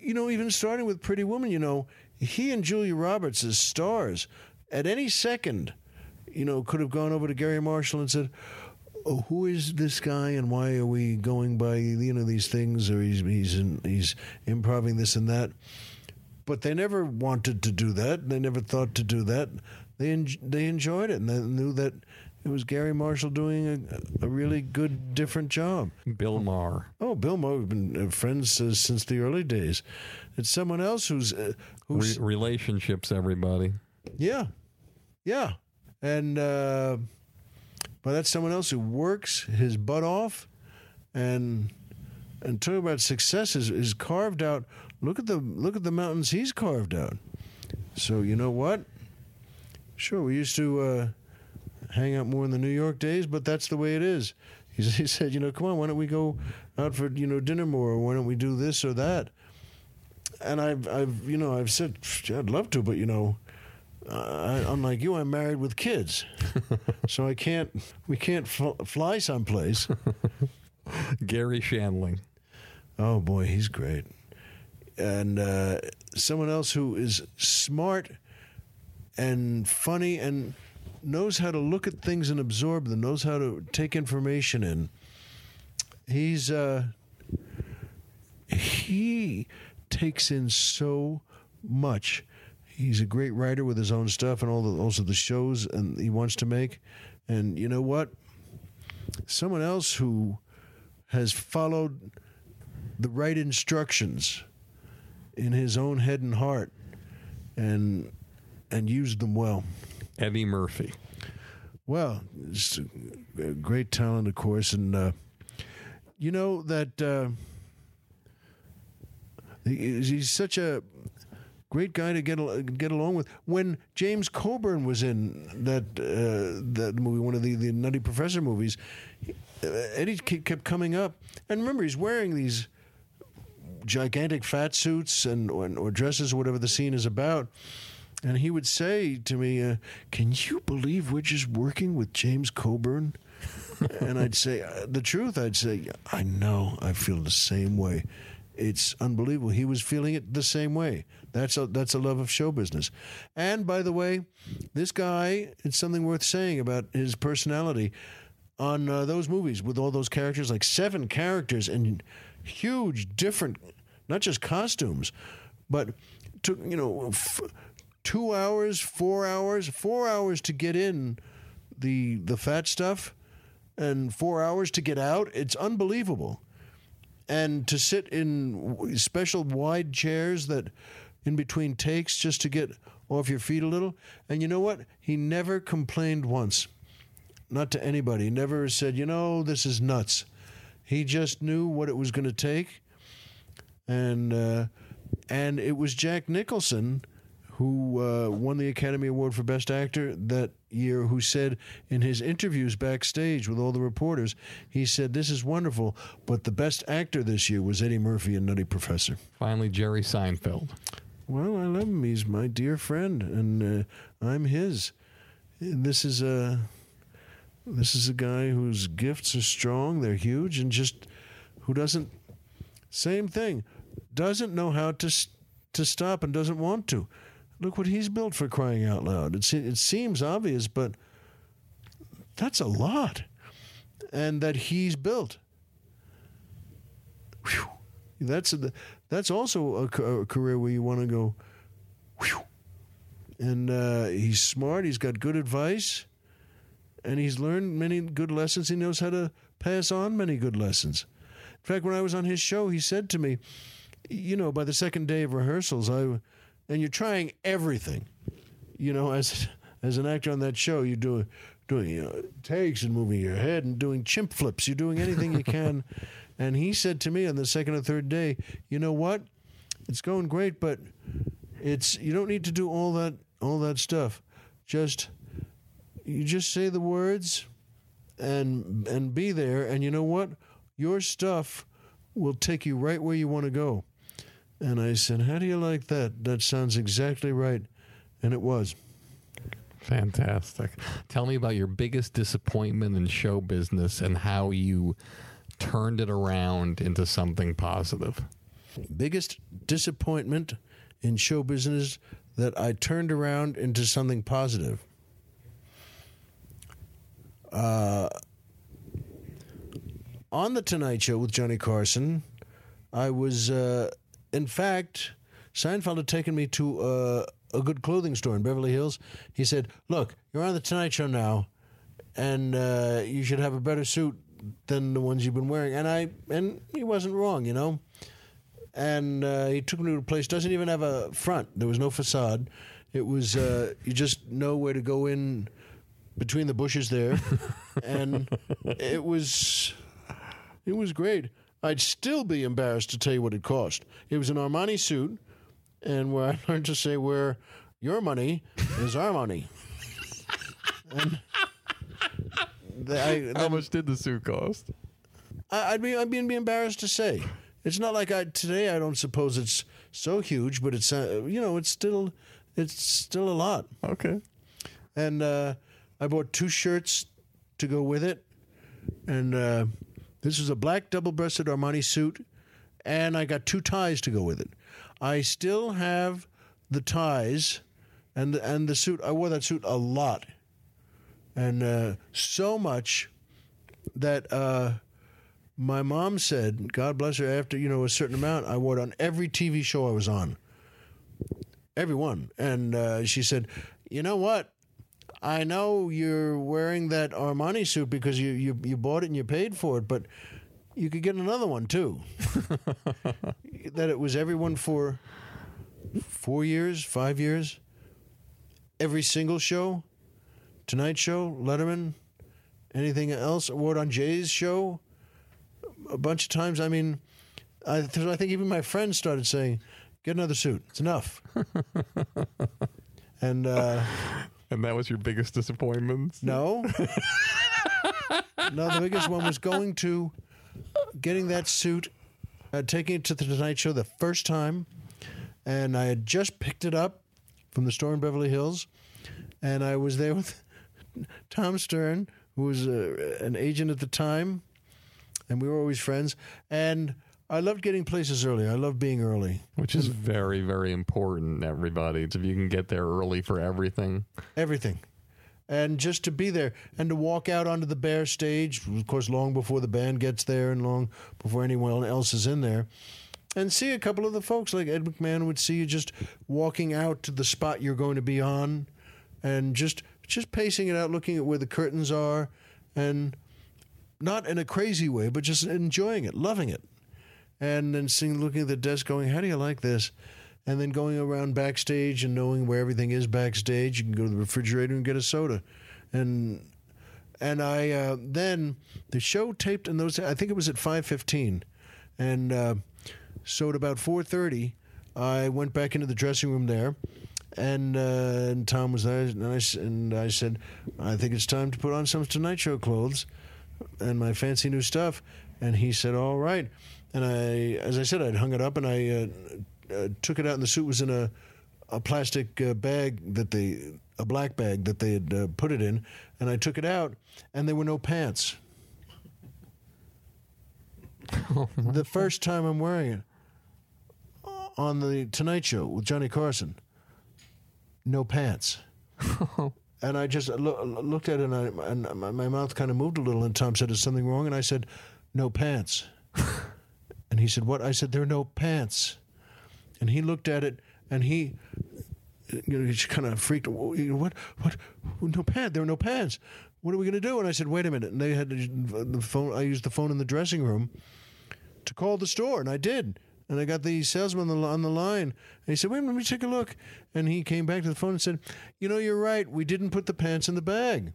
You know, even starting with Pretty Woman, you know, he and Julia Roberts as stars at any second, you know, could have gone over to Garry Marshall and said, oh, who is this guy and why are we going by, you know, these things, or he's improvising this and that. But they never wanted to do that. They never thought to do that. They enjoyed it, and they knew that it was Garry Marshall doing a really good, different job. Bill Maher. Oh, Bill Maher. We've been friends since the early days. It's someone else who's relationships, everybody. Yeah. Yeah. And but that's someone else who works his butt off, and talking about success is carved out. Look at the mountains he's carved out. So you know what? Sure, we used to hang out more in the New York days, but that's the way it is. He said, you know, come on, why don't we go out for, you know, dinner more? Or why don't we do this or that? And I've said, I'd love to, but, you know, unlike you, I'm married with kids. So we can't fly someplace. Gary Shandling. Oh, boy, he's great. And someone else who is smart and funny and knows how to look at things and absorb them, knows how to take information in. He's he takes in so much. He's a great writer with his own stuff and also the shows and he wants to make. And you know what? Someone else who has followed the right instructions in his own head and heart and used them well. Eddie Murphy. Well, it's a great talent, of course. And you know that he's such a great guy to get along with. When James Coburn was in that movie, one of the Nutty Professor movies, Eddie kept coming up. And remember, he's wearing these gigantic fat suits or dresses or whatever the scene is about. And he would say to me, can you believe we're just working with James Coburn? And I'd say, the truth, I'd say, I know, I feel the same way. It's unbelievable. He was feeling it the same way. That's a love of show business. And, by the way, this guy, it's something worth saying about his personality. On those movies with all those characters, like 7 characters and huge, different, not just costumes, but, took, you know... 2 hours, 4 hours, 4 hours to get in the fat stuff and 4 hours to get out. It's unbelievable. And to sit in special wide chairs that in between takes just to get off your feet a little. And you know what? He never complained once, not to anybody. He never said, you know, this is nuts. He just knew what it was going to take. And it was Jack Nicholson who won the Academy Award for Best Actor that year, who said in his interviews backstage with all the reporters, he said, "This is wonderful, but the best actor this year was Eddie Murphy in Nutty Professor." Finally, Jerry Seinfeld. Well, I love him. He's my dear friend, and I'm his. This is a guy whose gifts are strong, they're huge, and just who doesn't, same thing, doesn't know how to stop and doesn't want to. Look what he's built, for crying out loud. It seems obvious, but that's a lot. And that he's built. Whew. That's also a career where you want to go, whew. And he's smart, he's got good advice, and he's learned many good lessons. He knows how to pass on many good lessons. In fact, when I was on his show, he said to me, you know, by the second day of rehearsals, and you're trying everything, you know, as an actor on that show, you're doing takes and moving your head and doing chimp flips. You're doing anything you can. And he said to me on the second or third day, you know what? It's going great, but you don't need to do all that stuff. You just say the words and be there. And you know what? Your stuff will take you right where you want to go. And I said, how do you like that? That sounds exactly right. And it was. Fantastic. Tell me about your biggest disappointment in show business and how you turned it around into something positive. Biggest disappointment in show business that I turned around into something positive. On The Tonight Show with Johnny Carson, I was... in fact, Seinfeld had taken me to a good clothing store in Beverly Hills. He said, look, you're on The Tonight Show now, and you should have a better suit than the ones you've been wearing. And he wasn't wrong, you know. And he took me to a place, doesn't even have a front. There was no facade. It was, you just know where to go in between the bushes there. And it was great. I'd still be embarrassed to tell you what it cost. It was an Armani suit, and where I learned to say where your money is our money. And how much did the suit cost? I'd be embarrassed to say. It's not like today. I don't suppose it's so huge, but it's it's still a lot. Okay. And I bought two shirts to go with it, and. This was a black double-breasted Armani suit, and I got two ties to go with it. I still have the ties and the suit. I wore that suit a lot, and so much that my mom said, God bless her, after a certain amount, I wore it on every TV show I was on, every one. And she said, you know what? I know you're wearing that Armani suit because you bought it and you paid for it, but you could get another one too. That it was everyone for 4 years, 5 years, every single show, Tonight Show, Letterman, anything else, award on Jay's show, a bunch of times. I mean, I think even my friends started saying, "Get another suit. It's enough." And. And that was your biggest disappointment? No. No, the biggest one was getting that suit, taking it to The Tonight Show the first time, and I had just picked it up from the store in Beverly Hills, and I was there with Tom Stern, who was an agent at the time, and we were always friends, and I loved getting places early. I love being early. Which is very, very important, everybody. It's if you can get there early for everything. Everything. And just to be there and to walk out onto the bare stage, of course, long before the band gets there and long before anyone else is in there, and see a couple of the folks like Ed McMahon would see you just walking out to the spot you're going to be on and just pacing it out, looking at where the curtains are, and not in a crazy way, but just enjoying it, loving it. And then looking at the desk going, how do you like this? And then going around backstage and knowing where everything is backstage. You can go to the refrigerator and get a soda. And I then the show taped in those, I think it was at 5:15. And so at about 4:30, I went back into the dressing room there. And Tom was there, and I said, I think it's time to put on some Tonight Show clothes and my fancy new stuff. And he said, all right. And I, as I said, I'd hung it up, and I took it out, and the suit was in a plastic bag that they, a black bag that they had put it in, and I took it out, and there were no pants. The first time I'm wearing it on the Tonight Show with Johnny Carson, no pants. And I just looked at it, and my mouth kind of moved a little, and Tom said, is something wrong? And I said, no pants. And he said, what? I said, there are no pants. And he looked at it, and he, you know, he just kind of freaked. What? No pants? There are no pants. What are we going to do? And I said, wait a minute. And they had the phone. I used the phone in the dressing room to call the store, and I did. And I got the salesman on the line. And he said, wait a minute, let me take a look. And he came back to the phone and said, you know, you're right. We didn't put the pants in the bag.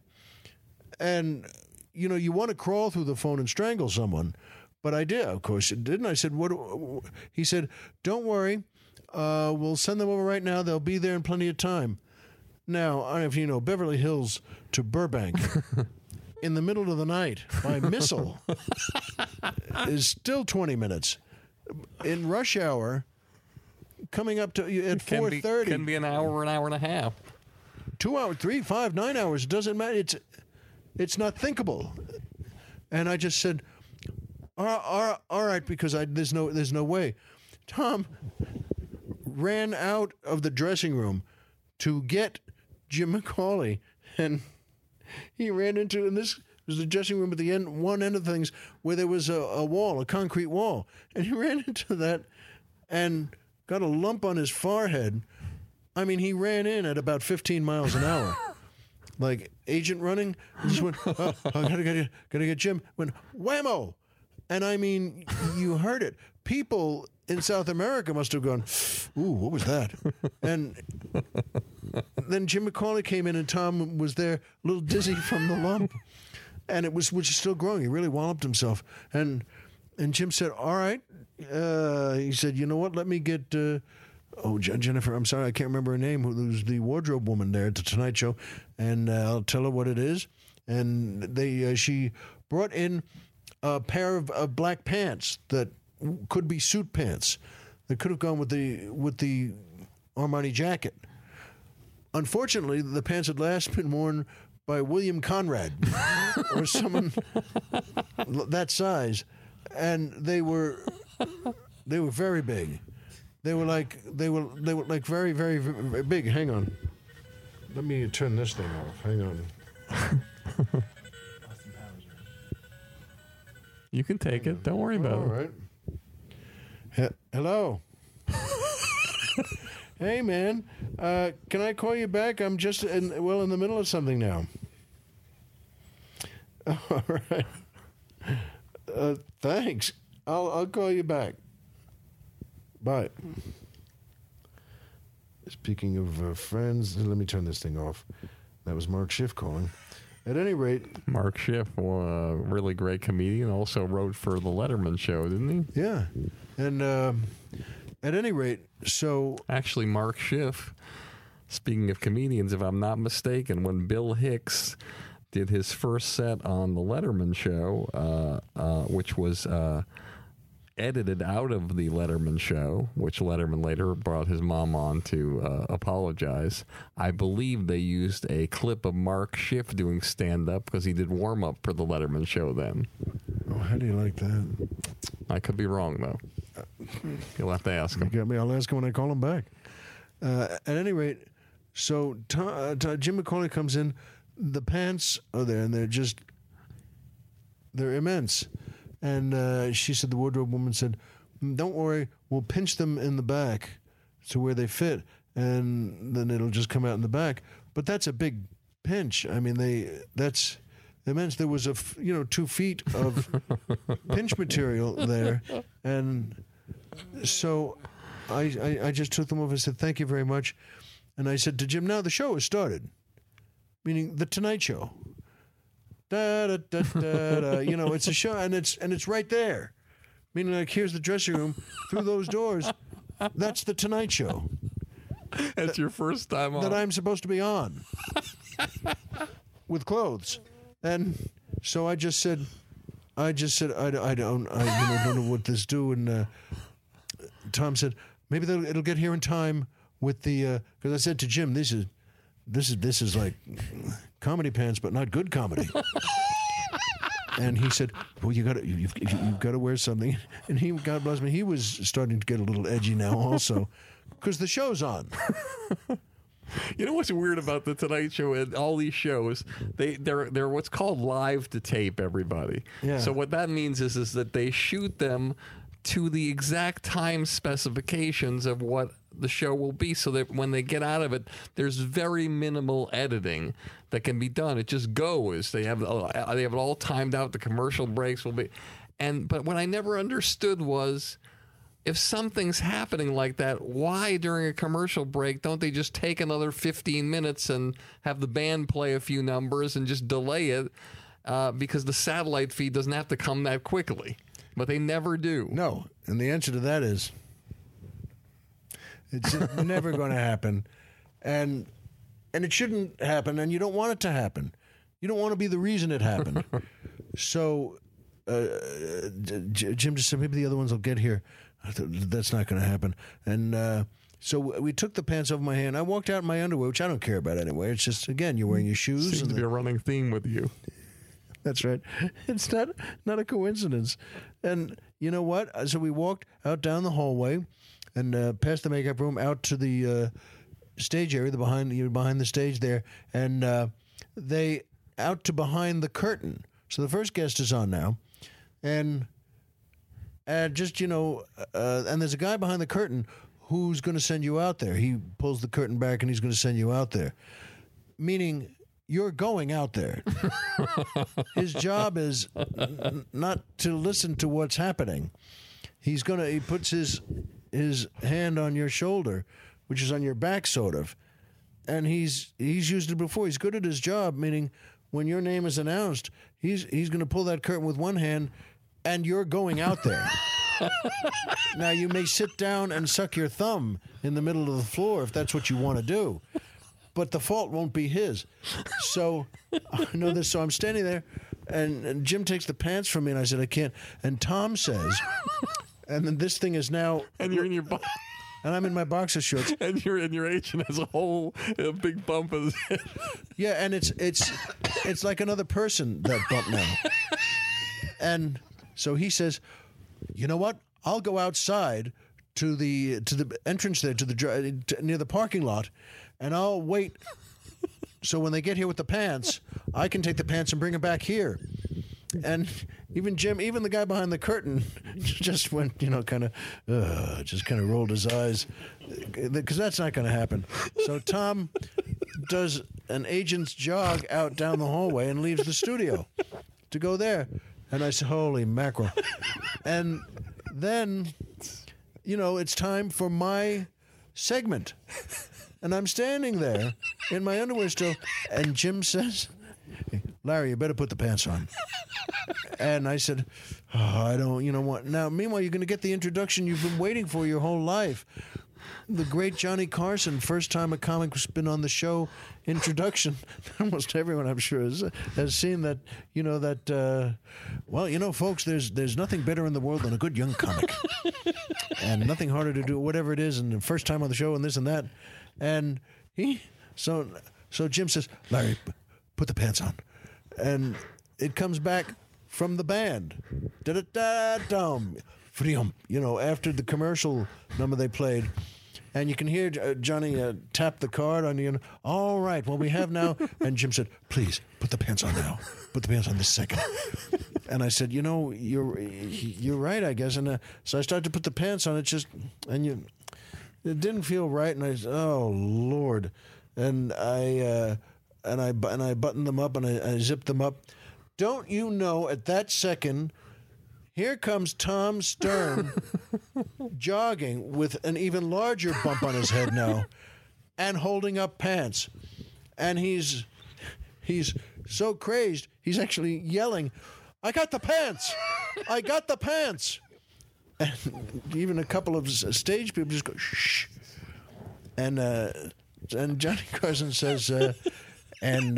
And, you know, you want to crawl through the phone and strangle someone. But I did, of course, didn't I? I said, what? He said, don't worry. We'll send them over right now. They'll be there in plenty of time. Now, I don't know if you know, Beverly Hills to Burbank in the middle of the night by missile is still 20 minutes. In rush hour, coming up to at 4:30, can be an hour and a half, 2 hours, 3, 5, 9 hours. It doesn't matter. It's not thinkable. And I just said, all right, because there's no way. Tom ran out of the dressing room to get Jim McCauley, and he ran into It was the dressing room at the end, one end of things, where there was a wall, a concrete wall. And he ran into that and got a lump on his forehead. I mean, he ran in at about 15 miles an hour. Like, agent running. Just went, oh, I gotta get Jim. Went, whammo! And I mean, you heard it. People in South America must have gone, ooh, what was that? And then Jim McCauley came in, and Tom was there, a little dizzy from the lump. And it was still growing. He really walloped himself. And Jim said, all right. He said, you know what? Let me get... Jennifer, I'm sorry. I can't remember her name. Who's the wardrobe woman there at the Tonight Show. And I'll tell her what it is. And she brought in a pair of black pants that could be suit pants. They could have gone with the Armani jacket. Unfortunately, the pants had last been worn... by William Conrad or someone that size, and they were very big. They were like very, very, very big. Hang on, let me turn this thing off. Hang on. You can take it. Don't worry about it. All right. Hello. Hey, man, can I call you back? I'm just in the middle of something now. All right. Thanks. I'll call you back. Bye. Speaking of friends, let me turn this thing off. That was Mark Schiff calling. At any rate... Mark Schiff, a really great comedian, also wrote for The Letterman Show, didn't he? Yeah. And... at any rate, so... Actually, Mark Schiff, speaking of comedians, if I'm not mistaken, when Bill Hicks did his first set on The Letterman Show, which was edited out of The Letterman Show, which Letterman later brought his mom on to apologize, I believe they used a clip of Mark Schiff doing stand-up because he did warm-up for The Letterman Show then. Oh, how do you like that? I could be wrong, though. You'll have to ask him. You got me. I'll ask him when I call him back. At any rate, so Jim McCauley comes in. The pants are there, and they're immense. And she said, the wardrobe woman said, don't worry, we'll pinch them in the back to where they fit, and then it'll just come out in the back. But that's a big pinch. I mean, that's... immense. There was 2 feet of pinch material there, and so I just took them off and said thank you very much, and I said to Jim, now the show has started, meaning the Tonight Show. Da da da da da. You know, it's a show, and it's right there, meaning like here's the dressing room, through those doors, that's the Tonight Show. That's your first time on. That I'm supposed to be on. With clothes. And so I just said, I don't know what this do. And Tom said, maybe it'll get here in time with the, because I said to Jim, this is like comedy pants, but not good comedy. And he said, well, you've got to wear something. And he, God bless me, he was starting to get a little edgy now also, because the show's on. You know what's weird about The Tonight Show and all these shows? They're what's called live to tape, everybody. Yeah. So what that means is that they shoot them to the exact time specifications of what the show will be, so that when they get out of it, there's very minimal editing that can be done. It just goes. They have it all timed out. The commercial breaks will be... But what I never understood was... if something's happening like that, why during a commercial break don't they just take another 15 minutes and have the band play a few numbers and just delay it? Because the satellite feed doesn't have to come that quickly. But they never do. No. And the answer to that is it's never going to happen. And it shouldn't happen. And you don't want it to happen. You don't want to be the reason it happened. So Jim just said, maybe the other ones will get here. That's not going to happen. And so we took the pants off my hand. I walked out in my underwear, which I don't care about anyway. It's just, again, you're wearing your shoes. Seems to be a running theme with you. That's right. It's not a coincidence. And you know what? So we walked out down the hallway and past the makeup room out to the stage area, behind the stage there, and they out to behind the curtain. So the first guest is on now, and there's a guy behind the curtain who's going to send you out there. He pulls the curtain back and he's going to send you out there. Meaning, you're going out there. His job is not to listen to what's happening. He puts his hand on your shoulder, which is on your back sort of, and he's used it before. He's good at his job, meaning when your name is announced, he's going to pull that curtain with one hand, and you're going out there. Now, you may sit down and suck your thumb in the middle of the floor if that's what you want to do, but the fault won't be his. So I know this. So I'm standing there, and Jim takes the pants from me, and I said, I can't. And Tom says, and then this thing is now. And you're in your box. And I'm in my boxer shorts. And you're in your agent as a whole, a big bump. Yeah, and it's like another person, that bump now. And so he says, "You know what? I'll go outside to the entrance there, near the parking lot, and I'll wait. So when they get here with the pants, I can take the pants and bring them back here." And even the guy behind the curtain, just went, kind of rolled his eyes, because that's not going to happen. So Tom does an agent's jog out down the hallway and leaves the studio to go there. And I said, holy mackerel. And then, it's time for my segment. And I'm standing there in my underwear still. And Jim says, Larry, you better put the pants on. And I said, I don't, what? Now, meanwhile, you're going to get the introduction you've been waiting for your whole life. The great Johnny Carson, first time a comic has been on the show, introduction. Almost everyone, I'm sure, has seen that. That. Well, folks, there's nothing better in the world than a good young comic, and nothing harder to do, whatever it is, and the first time on the show, and this and that, and he. So Jim says, Larry, put the pants on, and it comes back from the band. Da da da dum. After the commercial number they played, and you can hear Johnny tap the card on you. All right, well, we have now. And Jim said, please, put the pants on now. Put the pants on this second. And I said, you're right, I guess. And so I started to put the pants on. It didn't feel right. And I said, oh, Lord. And I buttoned them up and I zipped them up. Don't you know at that second... here comes Tom Stern jogging with an even larger bump on his head now and holding up pants. And he's so crazed, he's actually yelling, I got the pants! I got the pants! And even a couple of stage people just go, shh. And Johnny Carson says, and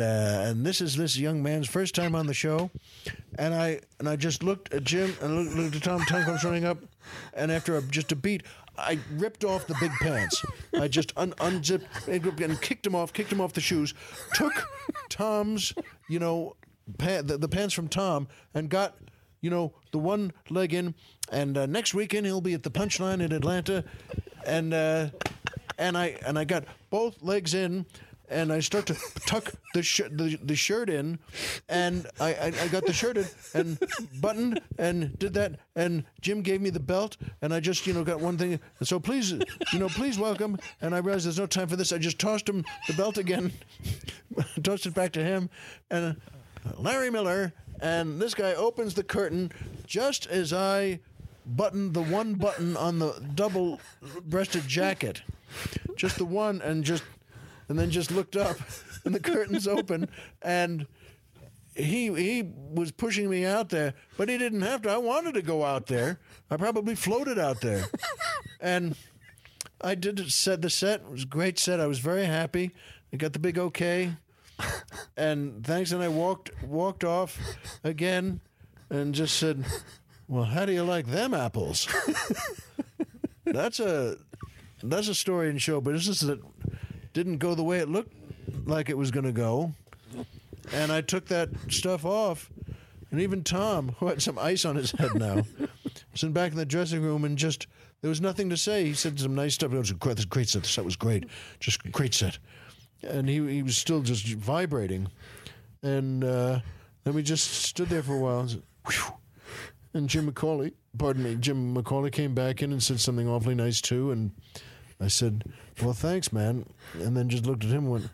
this is this young man's first time on the show, and I just looked at Jim and looked at Tom. Tom comes running up, and after just a beat, I ripped off the big pants. I just unzipped and kicked him off the shoes, took Tom's, the pants from Tom, and got, the one leg in. And next weekend he'll be at the Punchline in Atlanta, and I got both legs in. And I start to tuck the shirt in, and I got the shirt in and buttoned and did that. And Jim gave me the belt, and I just got one thing. So please welcome. And I realized there's no time for this. I just tossed him the belt again, tossed it back to him, and Larry Miller. And this guy opens the curtain just as I buttoned the one button on the double-breasted jacket, just the one, and then just looked up, and the curtain's open, and he was pushing me out there, but he didn't have to. I wanted to go out there. I probably floated out there. And I said the set. It was a great set. I was very happy. I got the big okay, and thanks, and I walked off again and just said, well, how do you like them apples? That's a story in show business that didn't go the way it looked like it was going to go. And I took that stuff off. And even Tom, who had some ice on his head now, sitting back in the dressing room and just, there was nothing to say. He said some nice stuff. It was a great set. The set was great. Just great set. And he was still just vibrating. And then we just stood there for a while. And, Jim McCauley came back in and said something awfully nice too. And I said, well, thanks, man. And then just looked at him and went,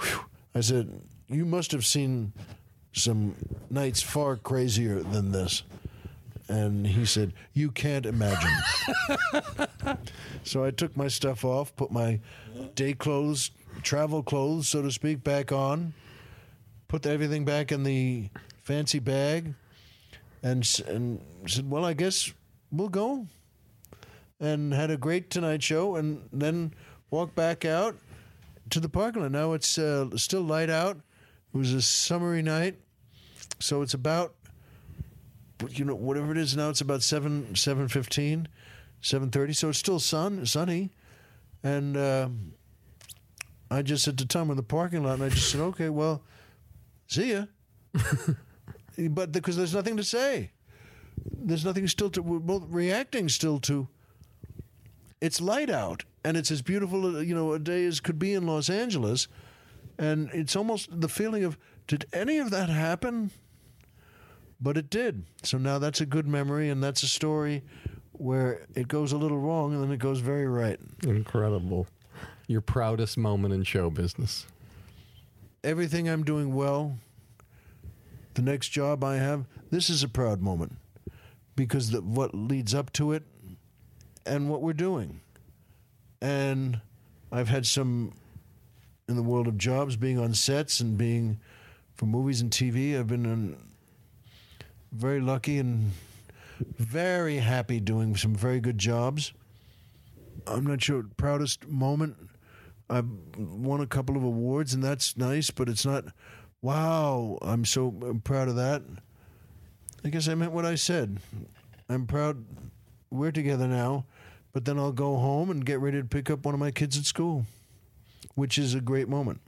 whew. I said, you must have seen some nights far crazier than this. And he said, you can't imagine. So I took my stuff off, put my day clothes, travel clothes, so to speak, back on, put everything back in the fancy bag, and said, well, I guess we'll go. And had a great Tonight Show, and then walked back out to the parking lot. Now it's still light out. It was a summery night, so it's about, whatever it is now, it's about 7:15, 7:30. So it's still sunny, and I just said to Tom in the parking lot, and I just said, okay, well, see ya, but because there's nothing to say, there's nothing still to. We're both reacting still to. It's light out, and it's as beautiful, a day as could be in Los Angeles. And it's almost the feeling of, did any of that happen? But it did. So now that's a good memory, and that's a story where it goes a little wrong, and then it goes very right. Incredible. Your proudest moment in show business. Everything I'm doing well, the next job I have, this is a proud moment. Because what leads up to it, and what we're doing. And I've had some, in the world of jobs, being on sets and being for movies and TV, I've been very lucky and very happy doing some very good jobs. I'm not sure, proudest moment, I've won a couple of awards, and that's nice, but it's not, wow, I'm so proud of that. I guess I meant what I said. I'm proud. We're together now, but then I'll go home and get ready to pick up one of my kids at school, which is a great moment.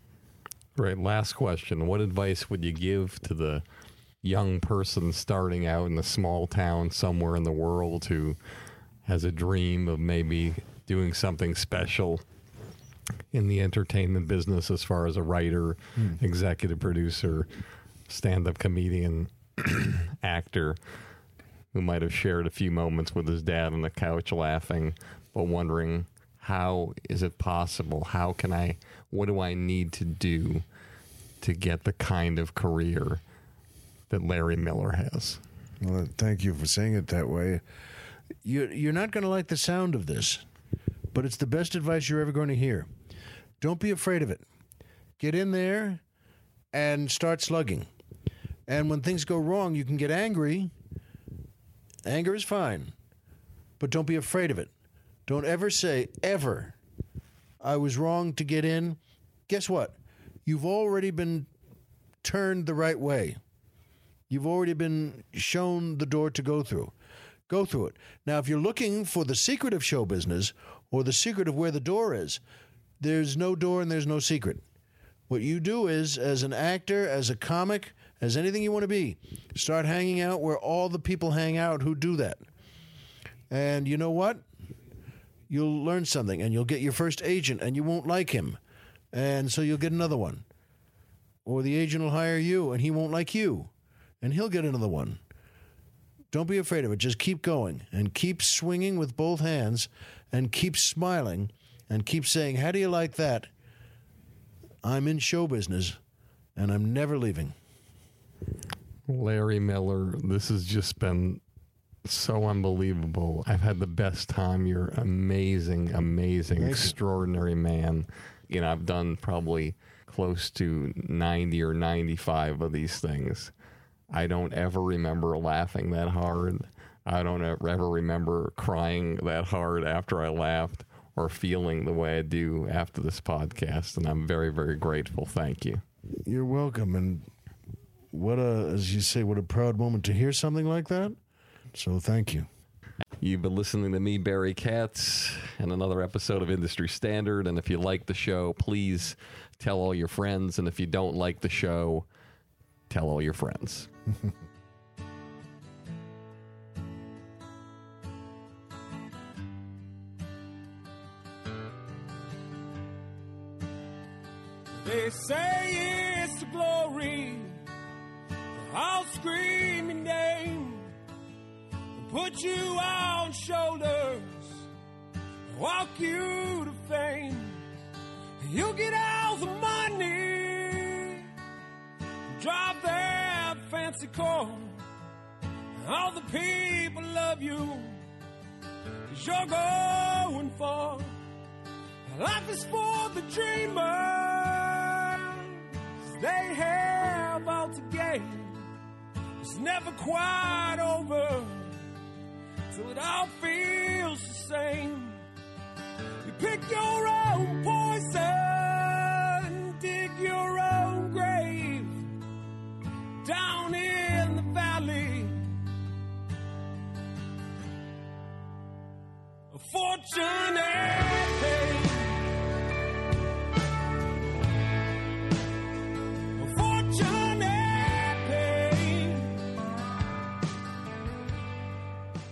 Right. Last question. What advice would you give to the young person starting out in a small town somewhere in the world who has a dream of maybe doing something special in the entertainment business as far as a writer, executive producer, stand-up comedian, actor, who might have shared a few moments with his dad on the couch laughing, but wondering, how is it possible? How can I, what do I need to do to get the kind of career that Larry Miller has? Well, thank you for saying it that way. You're not going to like the sound of this, but it's the best advice you're ever going to hear. Don't be afraid of it. Get in there and start slugging. And when things go wrong, you can get angry. Anger is fine, but don't be afraid of it. Don't ever say, ever, I was wrong to get in. Guess what? You've already been turned the right way. You've already been shown the door to go through. Go through it. Now, if you're looking for the secret of show business or the secret of where the door is, there's no door and there's no secret. What you do is, as an actor, as a comic, as anything you want to be, start hanging out where all the people hang out who do that. And you know what? You'll learn something, and you'll get your first agent, and you won't like him. And so you'll get another one. Or the agent will hire you, and he won't like you, and he'll get another one. Don't be afraid of it. Just keep going, and keep swinging with both hands, and keep smiling, and keep saying, how do you like that? I'm in show business, and I'm never leaving. Larry Miller, this has just been so unbelievable. I've had the best time. You're amazing, amazing, Thank extraordinary you. Man. You know, I've done probably close to 90 or 95 of these things. I don't ever remember laughing that hard. I don't ever remember crying that hard after I laughed or feeling the way I do after this podcast. And I'm very, very grateful. Thank you. You're welcome. And what a, as you say, what a proud moment to hear something like that. So thank you. You've been listening to me, Barry Katz, and another episode of Industry Standard. And if you like the show, please tell all your friends. And if you don't like the show, tell all your friends. They say it's the glory. I'll scream your name. Put you on shoulders, walk you to fame. You'll get all the money, drive that fancy car. All the people love you, 'cause you're going far. Life is for the dreamers, they have all to gain. It's never quite over, so it all feels the same. You pick your own poison, dig your own grave, down in the valley. A fortunate thing.